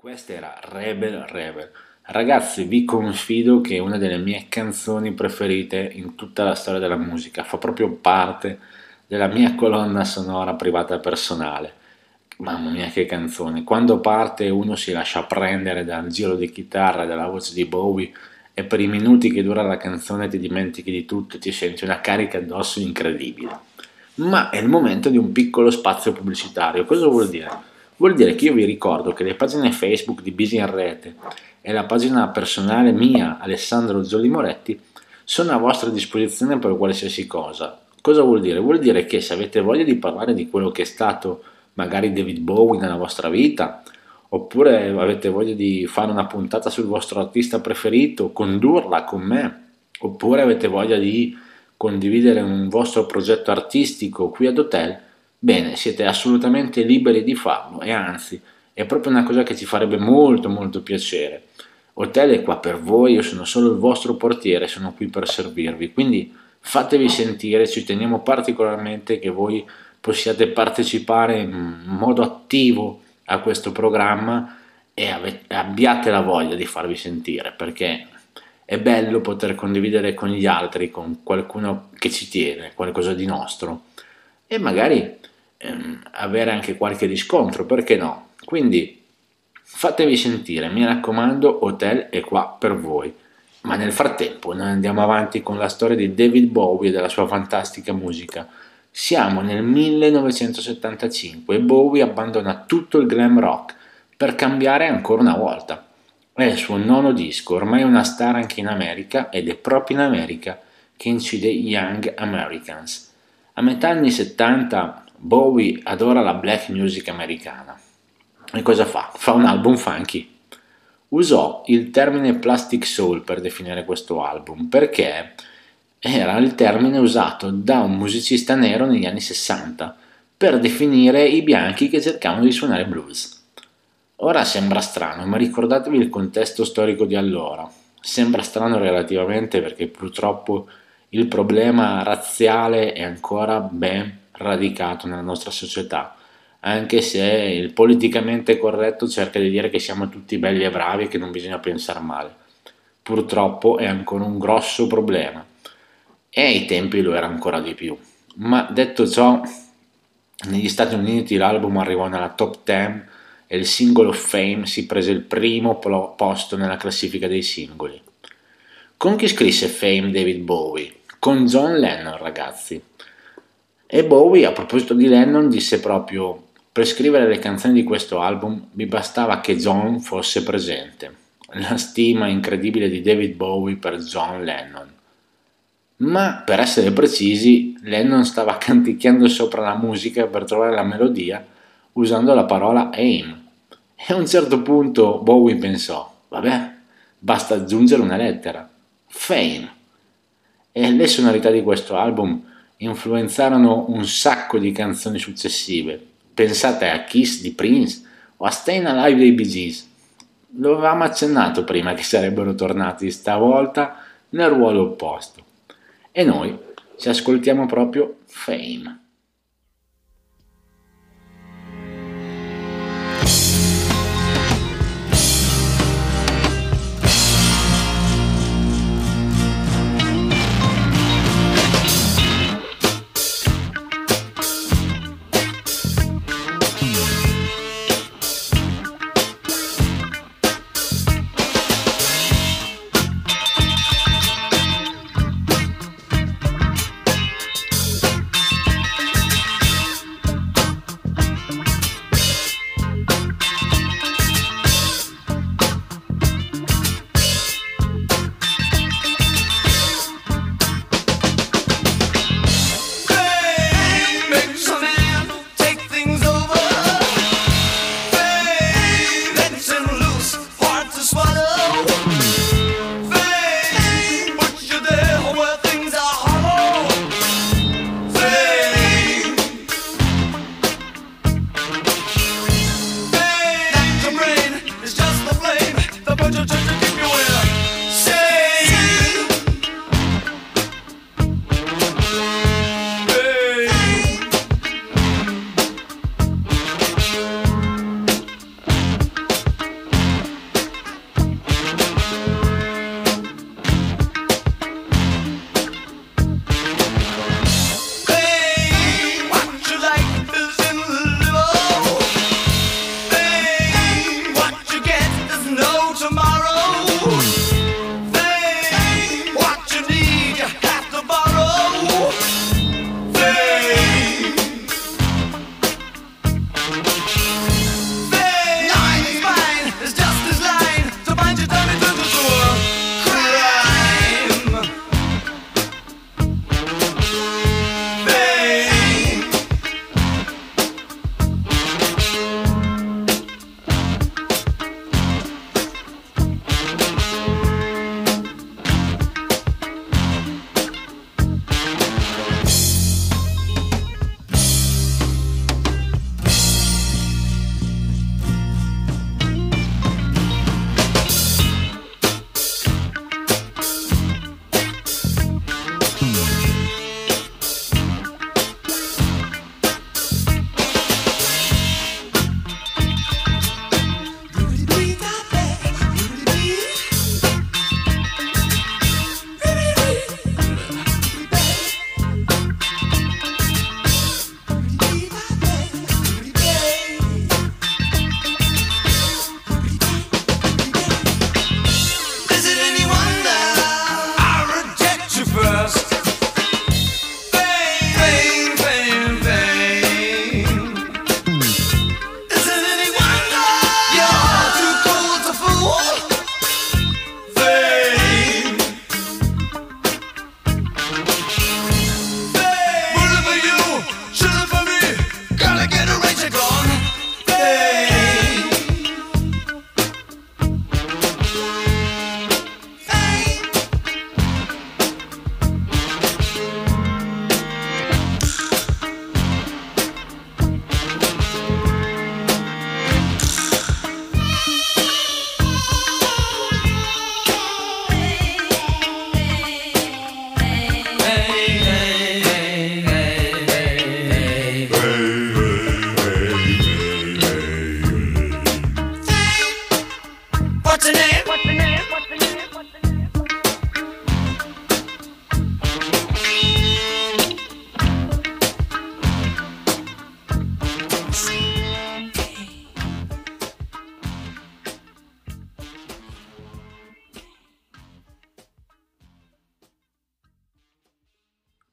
Questa era Rebel Rebel. Ragazzi, vi confido che è una delle mie canzoni preferite in tutta la storia della musica, fa proprio parte della mia colonna sonora privata personale. Mamma mia che canzone, quando parte uno si lascia prendere dal giro di chitarra, dalla voce di Bowie e per i minuti che dura la canzone ti dimentichi di tutto e ti senti una carica addosso incredibile. Ma è il momento di un piccolo spazio pubblicitario. Cosa vuol dire? Vuol dire che io vi ricordo che le pagine Facebook di Busy in Rete e la pagina personale mia, Alessandro Jolly Moretti, sono a vostra disposizione per qualsiasi cosa. Cosa vuol dire? Vuol dire che se avete voglia di parlare di quello che è stato magari David Bowie nella vostra vita, oppure avete voglia di fare una puntata sul vostro artista preferito, condurla con me, oppure avete voglia di condividere un vostro progetto artistico qui ad Hotel, bene, siete assolutamente liberi di farlo e anzi è proprio una cosa che ci farebbe molto molto piacere. Hotel è qua per voi, io sono solo il vostro portiere, sono qui per servirvi, quindi fatevi sentire, ci teniamo particolarmente che voi possiate partecipare in modo attivo a questo programma e avete, abbiate la voglia di farvi sentire, perché è bello poter condividere con gli altri, con qualcuno che ci tiene, qualcosa di nostro e magari avere anche qualche riscontro, perché no? Quindi fatevi sentire, mi raccomando, Hotel è qua per voi. Ma nel frattempo noi andiamo avanti con la storia di David Bowie e della sua fantastica musica. Siamo nel millenovecentosettantacinque e Bowie abbandona tutto il glam rock per cambiare ancora una volta. È il suo nono disco, ormai è una star anche in America ed è proprio in America che incide Young Americans. A metà anni settanta Bowie adora la black music americana e cosa fa? Fa un album funky. Usò il termine plastic soul per definire questo album perché era il termine usato da un musicista nero negli anni sessanta per definire i bianchi che cercavano di suonare blues. Ora sembra strano, ma ricordatevi il contesto storico di allora. Sembra strano relativamente perché purtroppo il problema razziale è ancora ben radicato nella nostra società, anche se il politicamente corretto cerca di dire che siamo tutti belli e bravi e che non bisogna pensare male. Purtroppo è ancora un grosso problema e ai tempi lo era ancora di più. Ma detto ciò, negli Stati Uniti l'album arrivò nella top dieci e il singolo Fame si prese il primo posto nella classifica dei singoli. Con chi scrisse Fame David Bowie? Con John Lennon, ragazzi. E Bowie, a proposito di Lennon, disse proprio: per scrivere le canzoni di questo album mi bastava che John fosse presente. La stima incredibile di David Bowie per John Lennon. Ma, per essere precisi, Lennon stava canticchiando sopra la musica per trovare la melodia usando la parola aim. E a un certo punto Bowie pensò: vabbè, basta aggiungere una lettera, Fame. E le sonorità di questo album influenzarono un sacco di canzoni successive. Pensate a Kiss di Prince o a Stayin' Alive dei Bee Gees. Lo avevamo accennato prima che sarebbero tornati stavolta nel ruolo opposto. E noi ci ascoltiamo proprio Fame.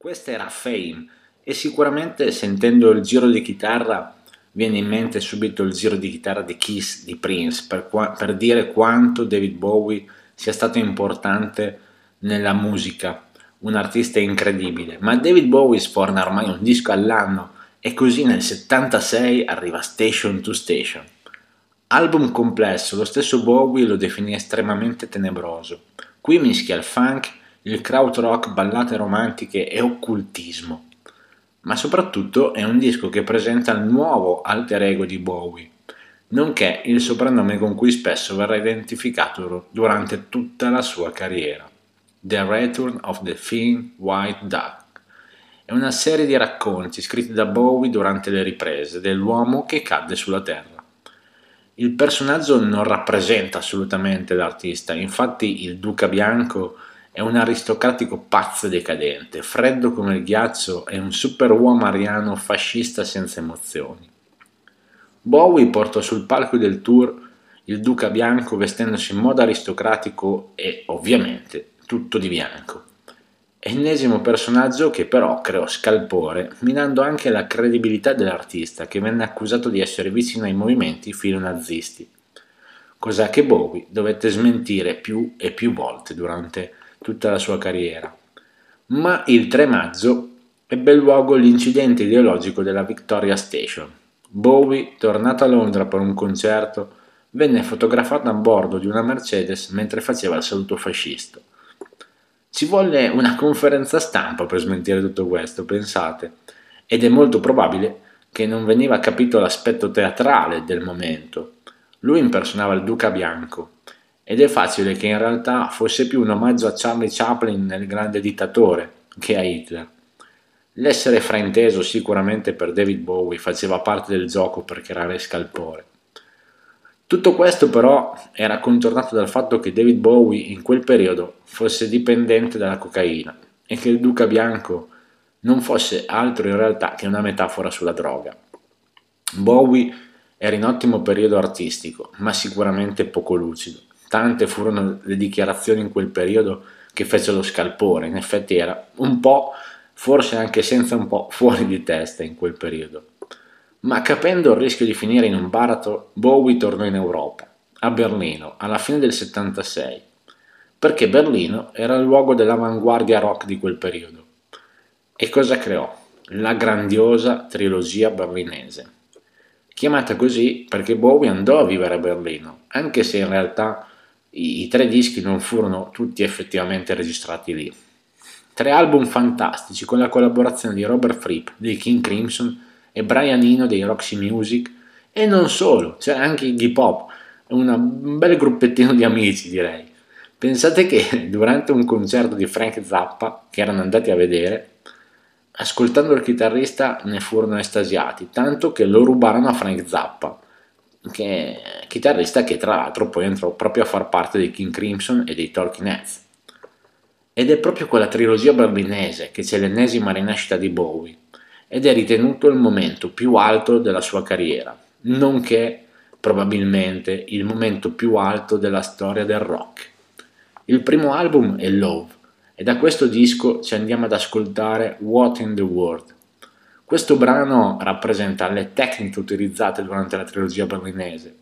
Questa era Fame e sicuramente sentendo il giro di chitarra viene in mente subito il giro di chitarra di Kiss, di Prince, per, per dire quanto David Bowie sia stato importante nella musica, un artista incredibile. Ma David Bowie sforna ormai un disco all'anno e così nel settantasei arriva Station to Station. Album complesso, lo stesso Bowie lo definì estremamente tenebroso. Qui mischia il funk, il crowd rock, ballate romantiche e occultismo. Ma soprattutto è un disco che presenta il nuovo alter ego di Bowie, nonché il soprannome con cui spesso verrà identificato durante tutta la sua carriera, The Return of the Thin White Duck. È una serie di racconti scritti da Bowie durante le riprese dell'uomo che cadde sulla terra. Il personaggio non rappresenta assolutamente l'artista, infatti il Duca Bianco è un aristocratico pazzo decadente, freddo come il ghiaccio e un superuomo ariano fascista senza emozioni. Bowie portò sul palco del tour il Duca Bianco vestendosi in modo aristocratico e ovviamente tutto di bianco. Ennesimo personaggio che però creò scalpore, minando anche la credibilità dell'artista che venne accusato di essere vicino ai movimenti filonazisti, cosa che Bowie dovette smentire più e più volte durante tutta la sua carriera. Ma il tre maggio ebbe luogo l'incidente ideologico della Victoria Station. Bowie, tornato a Londra per un concerto, venne fotografato a bordo di una Mercedes mentre faceva il saluto fascista. Ci volle una conferenza stampa per smentire tutto questo, pensate, ed è molto probabile che non veniva capito l'aspetto teatrale del momento. Lui impersonava il Duca Bianco, ed è facile che in realtà fosse più un omaggio a Charlie Chaplin nel Grande Dittatore che a Hitler. L'essere frainteso sicuramente per David Bowie faceva parte del gioco per creare scalpore. Tutto questo però era contornato dal fatto che David Bowie in quel periodo fosse dipendente dalla cocaina e che il Duca Bianco non fosse altro in realtà che una metafora sulla droga. Bowie era in ottimo periodo artistico, ma sicuramente poco lucido. Tante furono le dichiarazioni in quel periodo che fece lo scalpore, in effetti era un po', forse anche senza un po', fuori di testa in quel periodo. Ma capendo il rischio di finire in un baratro, Bowie tornò in Europa, a Berlino, alla fine del settantasei, perché Berlino era il luogo dell'avanguardia rock di quel periodo. E cosa creò? La grandiosa trilogia berlinese, chiamata così perché Bowie andò a vivere a Berlino, anche se in realtà i, i tre dischi non furono tutti effettivamente registrati lì. Tre album fantastici con la collaborazione di Robert Fripp, dei King Crimson, e Brian Eno dei Roxy Music, e non solo, c'era anche il hip hop, un bel gruppettino di amici direi. Pensate che durante un concerto di Frank Zappa, che erano andati a vedere, ascoltando il chitarrista ne furono estasiati, tanto che lo rubarono a Frank Zappa, che chitarrista che tra l'altro poi entrò proprio a far parte dei King Crimson e dei Talking Heads. Ed è proprio quella trilogia berlinese che c'è l'ennesima rinascita di Bowie, ed è ritenuto il momento più alto della sua carriera, nonché probabilmente il momento più alto della storia del rock. Il primo album è Love, e da questo disco ci andiamo ad ascoltare What in the World. Questo brano rappresenta le tecniche utilizzate durante la trilogia berlinese,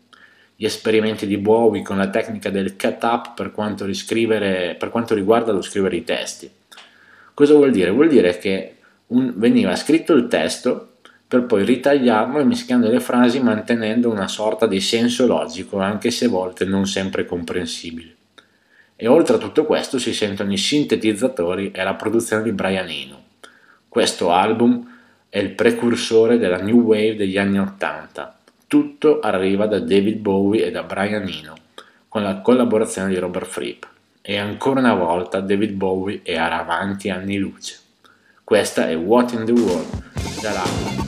gli esperimenti di Bowie con la tecnica del cut-up per quanto, riscrivere, per quanto riguarda lo scrivere i testi. Cosa vuol dire? Vuol dire che Un, veniva scritto il testo per poi ritagliarlo e mischiando le frasi mantenendo una sorta di senso logico anche se a volte non sempre comprensibile. E oltre a tutto questo si sentono i sintetizzatori e la produzione di Brian Eno. Questo album è il precursore della New Wave degli anni ottanta. Tutto arriva da David Bowie e da Brian Eno con la collaborazione di Robert Fripp. E ancora una volta David Bowie era avanti anni luce. Questa è What in the World, dall'album.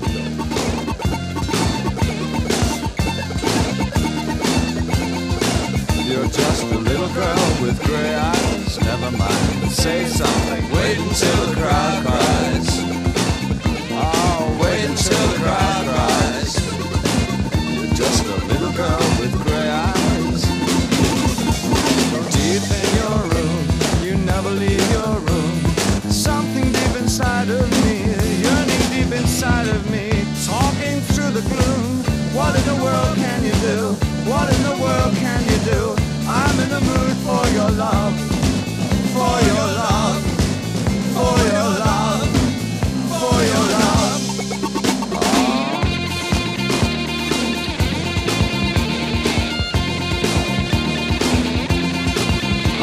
You're just a little girl with gray eyes, never mind, say something, wait until the crowd cries. Oh, wait until the crowd cries. You're just a little girl with gray eyes. Deep in your room, you never leave your room. Something deep inside of the gloom. What in the world can you do? What in the world can you do? I'm in the mood for your love, for your love, for your love, for your love. Oh.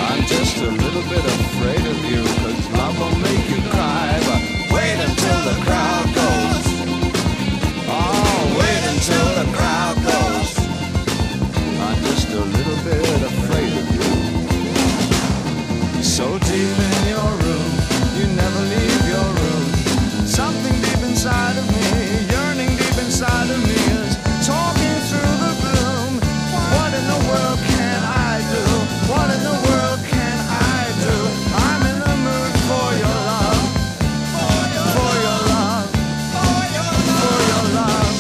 I'm just a little bit afraid of you, 'cause love will make you cry, but wait until the crowd goes. Oh, wait until the crowd goes. I'm just a little bit afraid of you. So deep in your room, you never leave your room. Something deep inside of me, yearning deep inside of me, is talking through the gloom. What in the world can I do? What in the world can I do? I'm in the mood for your love, for your, for your love, for your, for your love.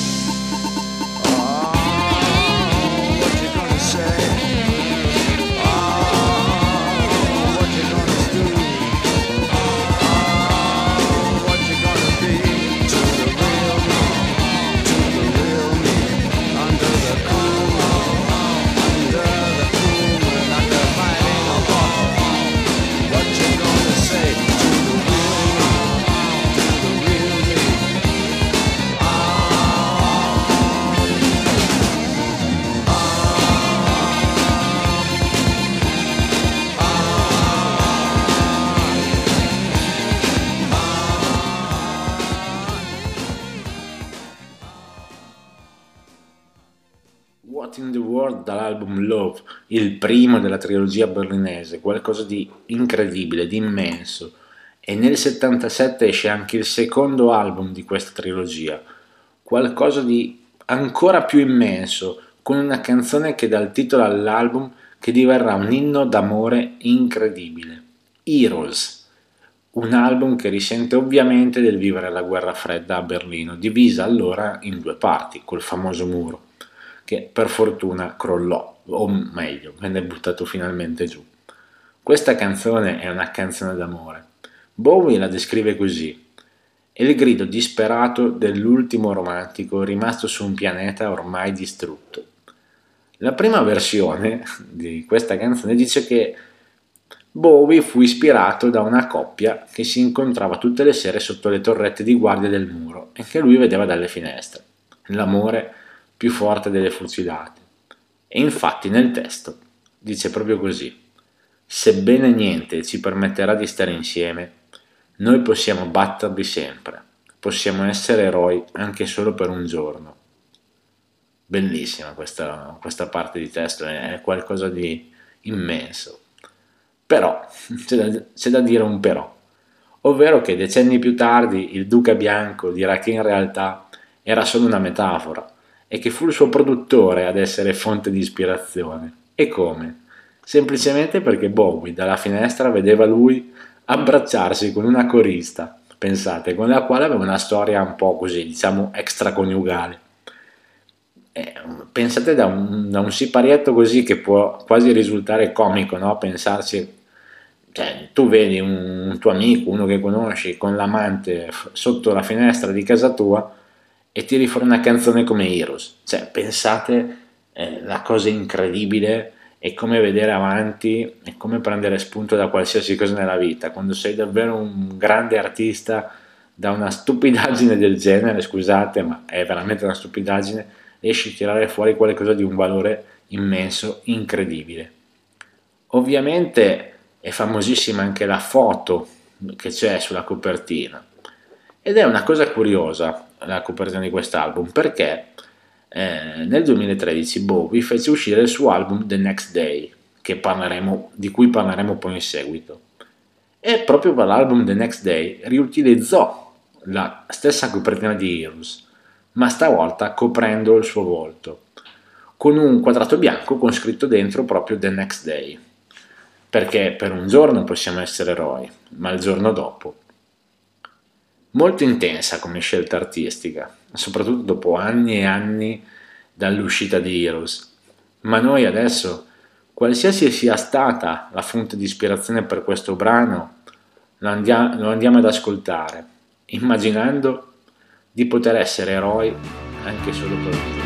Oh, what you gonna say? Oh, what you gonna do? Oh, what you gonna be to the real me, to the real me, under the cool moon, under the cool moon, under my little ball. What you gonna say to the real me, to the real me? Oh, What in the World dall'album Love, il primo della trilogia berlinese, qualcosa di incredibile, di immenso. E nel settantasette esce anche il secondo album di questa trilogia, qualcosa di ancora più immenso, con una canzone che dà il titolo all'album che diverrà un inno d'amore incredibile, Heroes, un album che risente ovviamente del vivere la guerra fredda a Berlino, divisa allora in due parti, col famoso muro, che per fortuna crollò, o meglio, venne buttato finalmente giù. Questa canzone è una canzone d'amore. Bowie la descrive così: è il grido disperato dell'ultimo romantico rimasto su un pianeta ormai distrutto. La prima versione di questa canzone dice che Bowie fu ispirato da una coppia che si incontrava tutte le sere sotto le torrette di guardia del muro e che lui vedeva dalle finestre. L'amore più forte delle fucilate. E infatti nel testo dice proprio così: sebbene niente ci permetterà di stare insieme, noi possiamo battervi sempre, possiamo essere eroi anche solo per un giorno. Bellissima questa, questa parte di testo, è qualcosa di immenso. Però, c'è da, c'è da dire un però, ovvero che decenni più tardi il Duca Bianco dirà che in realtà era solo una metafora, e che fu il suo produttore ad essere fonte di ispirazione. E come? Semplicemente perché Bowie dalla finestra vedeva lui abbracciarsi con una corista, pensate, con la quale aveva una storia un po' così, diciamo, extraconiugale. Eh, pensate da un, da un siparietto così che può quasi risultare comico, no? Pensarsi, cioè, tu vedi un, un tuo amico, uno che conosci, con l'amante f- sotto la finestra di casa tua, e tiri fuori una canzone come Heroes. Cioè, pensate, eh, la cosa incredibile è come vedere avanti e come prendere spunto da qualsiasi cosa nella vita. Quando sei davvero un grande artista, da una stupidaggine del genere, scusate, ma è veramente una stupidaggine, riesci a tirare fuori qualcosa di un valore immenso, incredibile. Ovviamente è famosissima anche la foto che c'è sulla copertina. Ed è una cosa curiosa la copertina di quest'album, perché eh, nel duemilatredici Bowie fece uscire il suo album The Next Day, che parleremo, di cui parleremo poi in seguito, e proprio per l'album The Next Day riutilizzò la stessa copertina di Heroes, ma stavolta coprendo il suo volto, con un quadrato bianco con scritto dentro proprio The Next Day, perché per un giorno possiamo essere eroi, ma il giorno dopo. Molto intensa come scelta artistica, soprattutto dopo anni e anni dall'uscita di Heroes. Ma noi adesso, qualsiasi sia stata la fonte di ispirazione per questo brano, lo andiamo, lo andiamo ad ascoltare, immaginando di poter essere eroi anche solo qualcuno.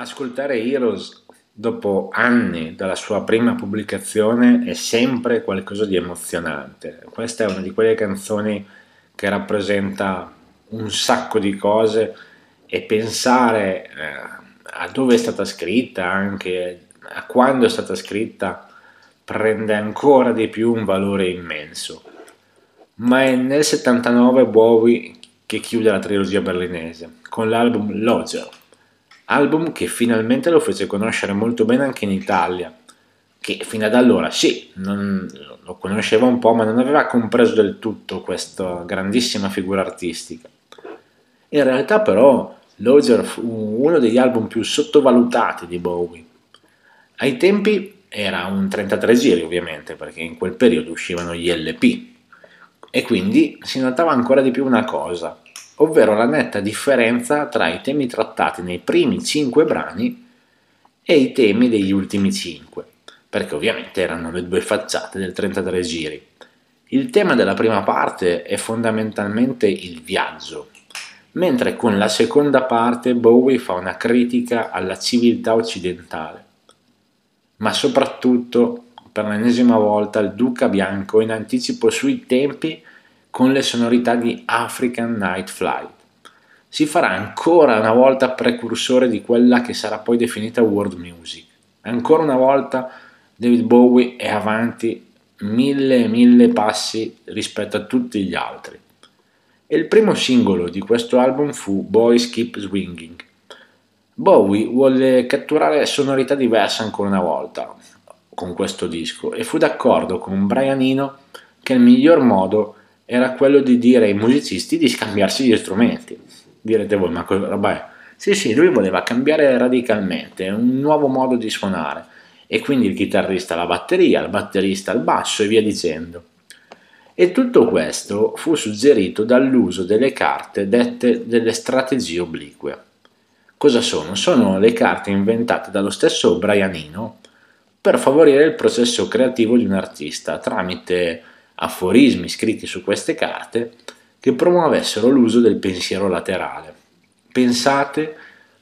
Ascoltare Heroes dopo anni dalla sua prima pubblicazione è sempre qualcosa di emozionante. Questa è una di quelle canzoni che rappresenta un sacco di cose, e pensare eh, a dove è stata scritta, anche a quando è stata scritta, prende ancora di più un valore immenso. Ma è nel settantanove Bowie che chiude la trilogia berlinese con l'album Lodger, album che finalmente lo fece conoscere molto bene anche in Italia, che fino ad allora sì, non, lo conosceva un po', ma non aveva compreso del tutto questa grandissima figura artistica. In realtà però Lodger fu uno degli album più sottovalutati di Bowie. Ai tempi era un trentatré giri ovviamente, perché in quel periodo uscivano gli L P, e quindi si notava ancora di più una cosa, ovvero la netta differenza tra i temi trattati nei primi cinque brani e i temi degli ultimi cinque, perché ovviamente erano le due facciate del trentatré giri. Il tema della prima parte è fondamentalmente il viaggio, mentre con la seconda parte Bowie fa una critica alla civiltà occidentale. Ma soprattutto, per l'ennesima volta, il Duca Bianco in anticipo sui tempi con le sonorità di African Night Flight. Si farà ancora una volta precursore di quella che sarà poi definita world music. Ancora una volta David Bowie è avanti mille e mille passi rispetto a tutti gli altri. E il primo singolo di questo album fu Boys Keep Swinging. Bowie volle catturare sonorità diverse ancora una volta con questo disco, e fu d'accordo con Brian Eno che il miglior modo era quello di dire ai musicisti di scambiarsi gli strumenti. Direte voi, ma cosa roba è? Sì, sì, lui voleva cambiare radicalmente, un nuovo modo di suonare, e quindi il chitarrista alla batteria, il batterista al basso e via dicendo. E tutto questo fu suggerito dall'uso delle carte dette delle strategie oblique. Cosa sono? Sono le carte inventate dallo stesso Brian Eno per favorire il processo creativo di un artista tramite aforismi scritti su queste carte che promuovessero l'uso del pensiero laterale. Pensate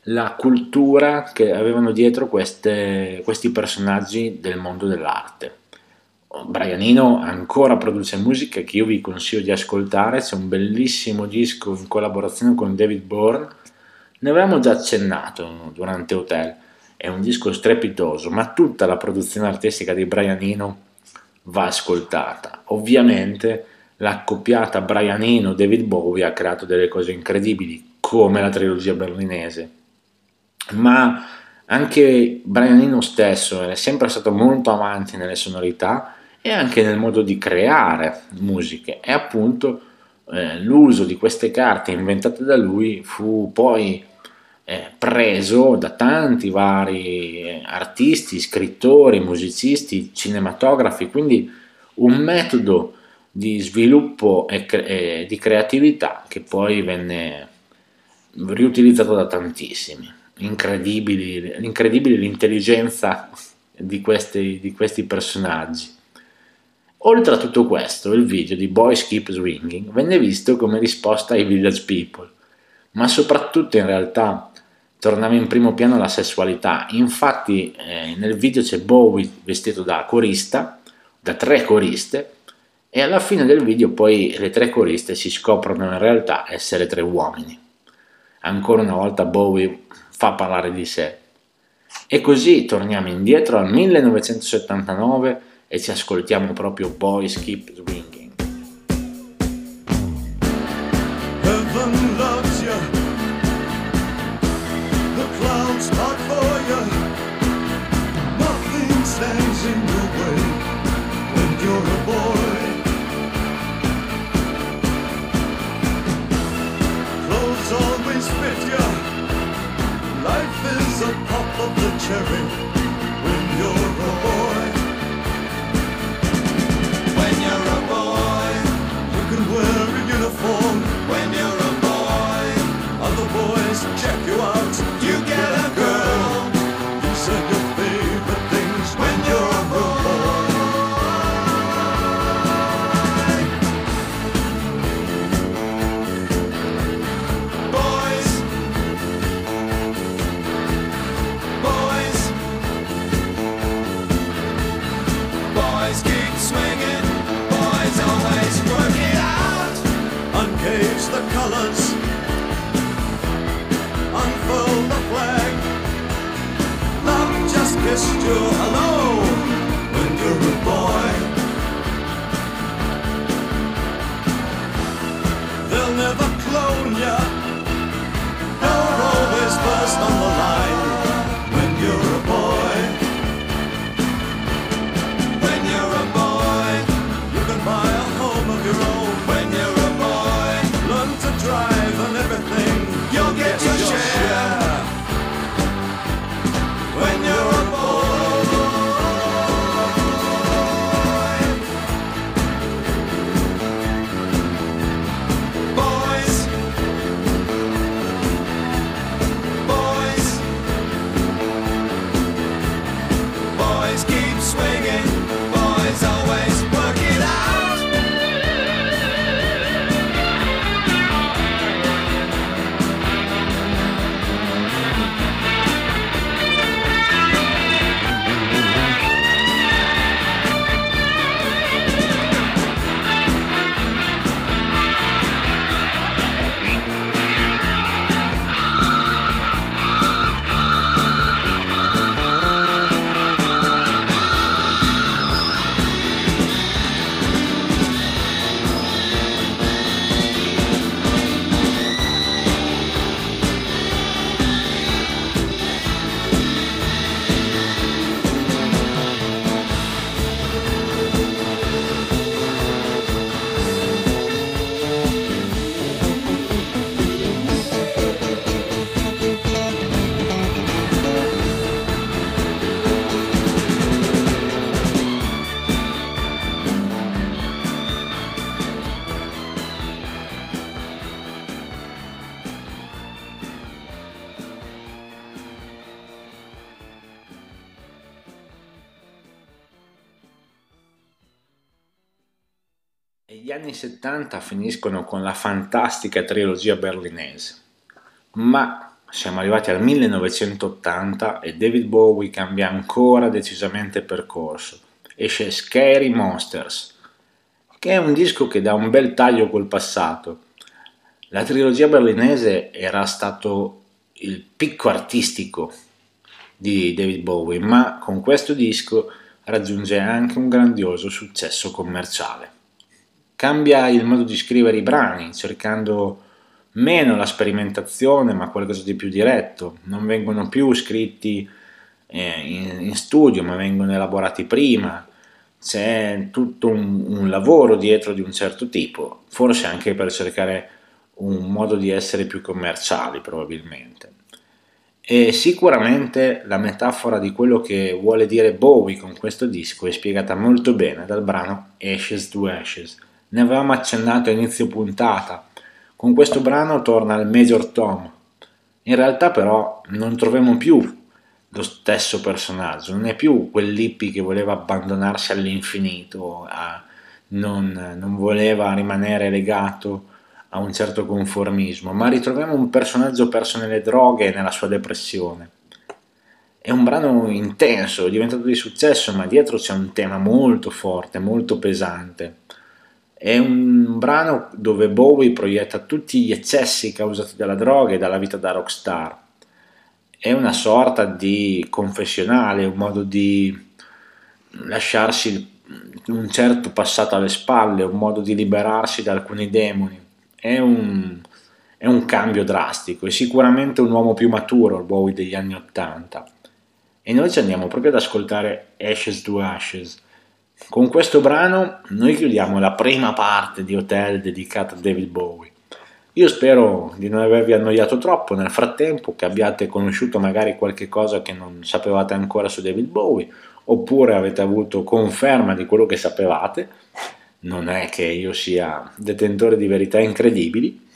la cultura che avevano dietro queste, questi personaggi del mondo dell'arte. Brian Eno ancora produce musica che io vi consiglio di ascoltare, c'è un bellissimo disco in collaborazione con David Bowie, ne avevamo già accennato durante Hotel, è un disco strepitoso, ma tutta la produzione artistica di Brian Eno va ascoltata. Ovviamente l'accoppiata Brian Eno-David Bowie ha creato delle cose incredibili, come la trilogia berlinese, ma anche Brian Eno stesso è sempre stato molto avanti nelle sonorità e anche nel modo di creare musiche, e appunto eh, l'uso di queste carte inventate da lui fu poi eh, preso da tanti vari artisti, scrittori, musicisti, cinematografi, quindi un metodo di sviluppo e, cre- e di creatività che poi venne riutilizzato da tantissimi. Incredibile, incredibile l'intelligenza di questi, di questi personaggi. Oltre a tutto questo, il video di Boys Keep Swinging venne visto come risposta ai Village People, ma soprattutto in realtà tornava in primo piano la sessualità. Infatti eh, nel video c'è Bowie vestito da corista, da tre coriste, e alla fine del video poi le tre coriste si scoprono in realtà essere tre uomini. Ancora una volta Bowie fa parlare di sé. E così torniamo indietro al millenovecentosettantanove e ci ascoltiamo proprio Boys Keep Swinging. colors, unfurled the flag. Love just kissed you hello when you were a boy. They'll never clone ya. You're always first on the line when you're a boy. When you're a boy, you can buy a home of your own. When you're a boy, learn to drive and everything. You'll get your share. When you're a boy. Boys. Boys. Boys keep swinging. Boys always work it out. settanta finiscono con la fantastica trilogia berlinese, ma siamo arrivati al millenovecentottanta e David Bowie cambia ancora decisamente percorso. Esce Scary Monsters, che è un disco che dà un bel taglio col passato. La trilogia berlinese era stato il picco artistico di David Bowie, ma con questo disco raggiunge anche un grandioso successo commerciale. Cambia il modo di scrivere i brani, cercando meno la sperimentazione ma qualcosa di più diretto. Non vengono più scritti eh, in, in studio, ma vengono elaborati prima. C'è tutto un, un lavoro dietro di un certo tipo, forse anche per cercare un modo di essere più commerciali probabilmente. E sicuramente la metafora di quello che vuole dire Bowie con questo disco è spiegata molto bene dal brano Ashes to Ashes. Ne avevamo accennato a inizio puntata. Con questo brano torna il Major Tom. In realtà però non troviamo più lo stesso personaggio, non è più quell'hippie che voleva abbandonarsi all'infinito, a, non, non voleva rimanere legato a un certo conformismo, ma ritroviamo un personaggio perso nelle droghe e nella sua depressione. È un brano intenso, è diventato di successo, ma dietro c'è un tema molto forte, molto pesante. È un brano dove Bowie proietta tutti gli eccessi causati dalla droga e dalla vita da rockstar. È una sorta di confessionale, un modo di lasciarsi un certo passato alle spalle, un modo di liberarsi da alcuni demoni. È un, è un cambio drastico, è sicuramente un uomo più maturo il Bowie degli anni Ottanta. E noi ci andiamo proprio ad ascoltare Ashes to Ashes. Con questo brano noi chiudiamo la prima parte di Hotel dedicata a David Bowie. Io spero di non avervi annoiato troppo nel frattempo, che abbiate conosciuto magari qualche cosa che non sapevate ancora su David Bowie, oppure avete avuto conferma di quello che sapevate. Non è che io sia detentore di verità incredibili,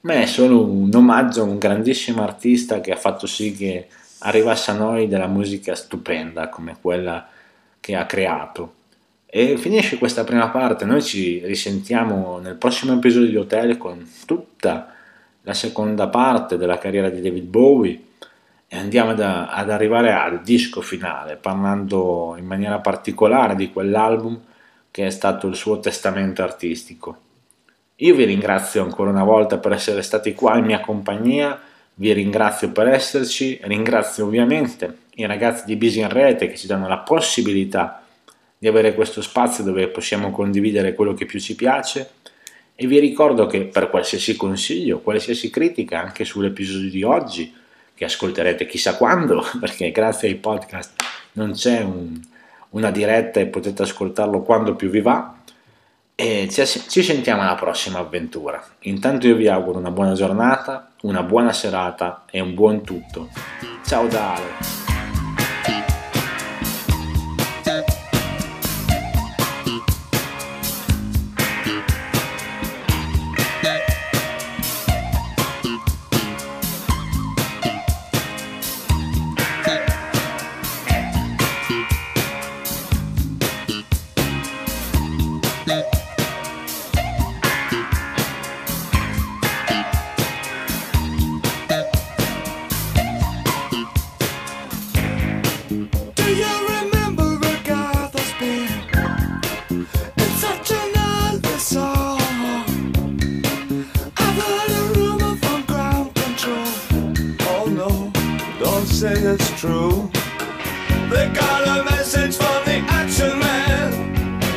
ma è solo un omaggio a un grandissimo artista che ha fatto sì che arrivasse a noi della musica stupenda come quella che ha creato. E finisce questa prima parte, noi ci risentiamo nel prossimo episodio di Hotel con tutta la seconda parte della carriera di David Bowie e andiamo ad, ad arrivare al disco finale, parlando in maniera particolare di quell'album che è stato il suo testamento artistico. Io vi ringrazio ancora una volta per essere stati qua in mia compagnia, vi ringrazio per esserci, ringrazio ovviamente i ragazzi di Busy in Rete che ci danno la possibilità di avere questo spazio dove possiamo condividere quello che più ci piace, e vi ricordo che per qualsiasi consiglio, qualsiasi critica, anche sull'episodio di oggi, che ascolterete chissà quando, perché grazie ai podcast non c'è un, una diretta e potete ascoltarlo quando più vi va, e ci, ci sentiamo alla prossima avventura. Intanto io vi auguro una buona giornata, una buona serata e un buon tutto. Ciao da Ale. It's true. They got a message from the action man.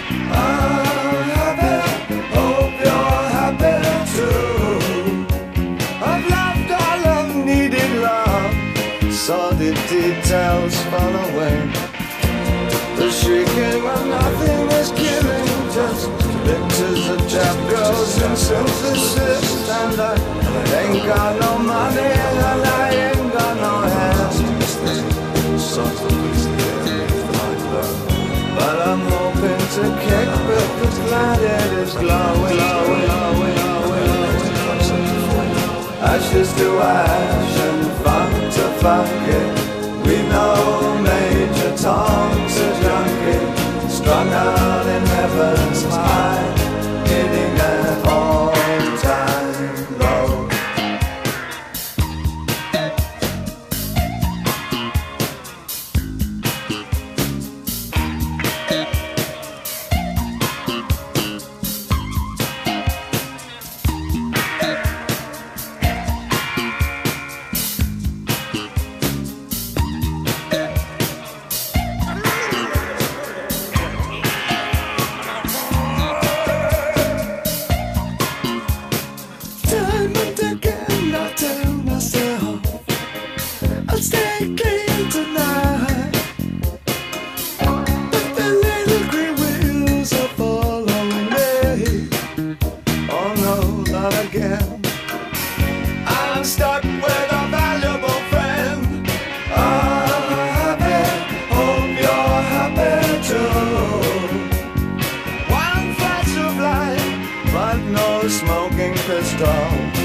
I'm happy, hope you're happy too. I've loved all I've needed love, saw the details fall away. The shrieking when nothing was given, just pictures of chap girls and synthesis. And I ain't got no money and I ain't got no hands. But I'm hoping to kick with this gladiator's glowing, glowing, glowing, glowing. Ashes to ash and fuck to fuck it. We know Major Tom's a junkie, strung out in heaven's high, hitting at all-time low. Smoking pistol.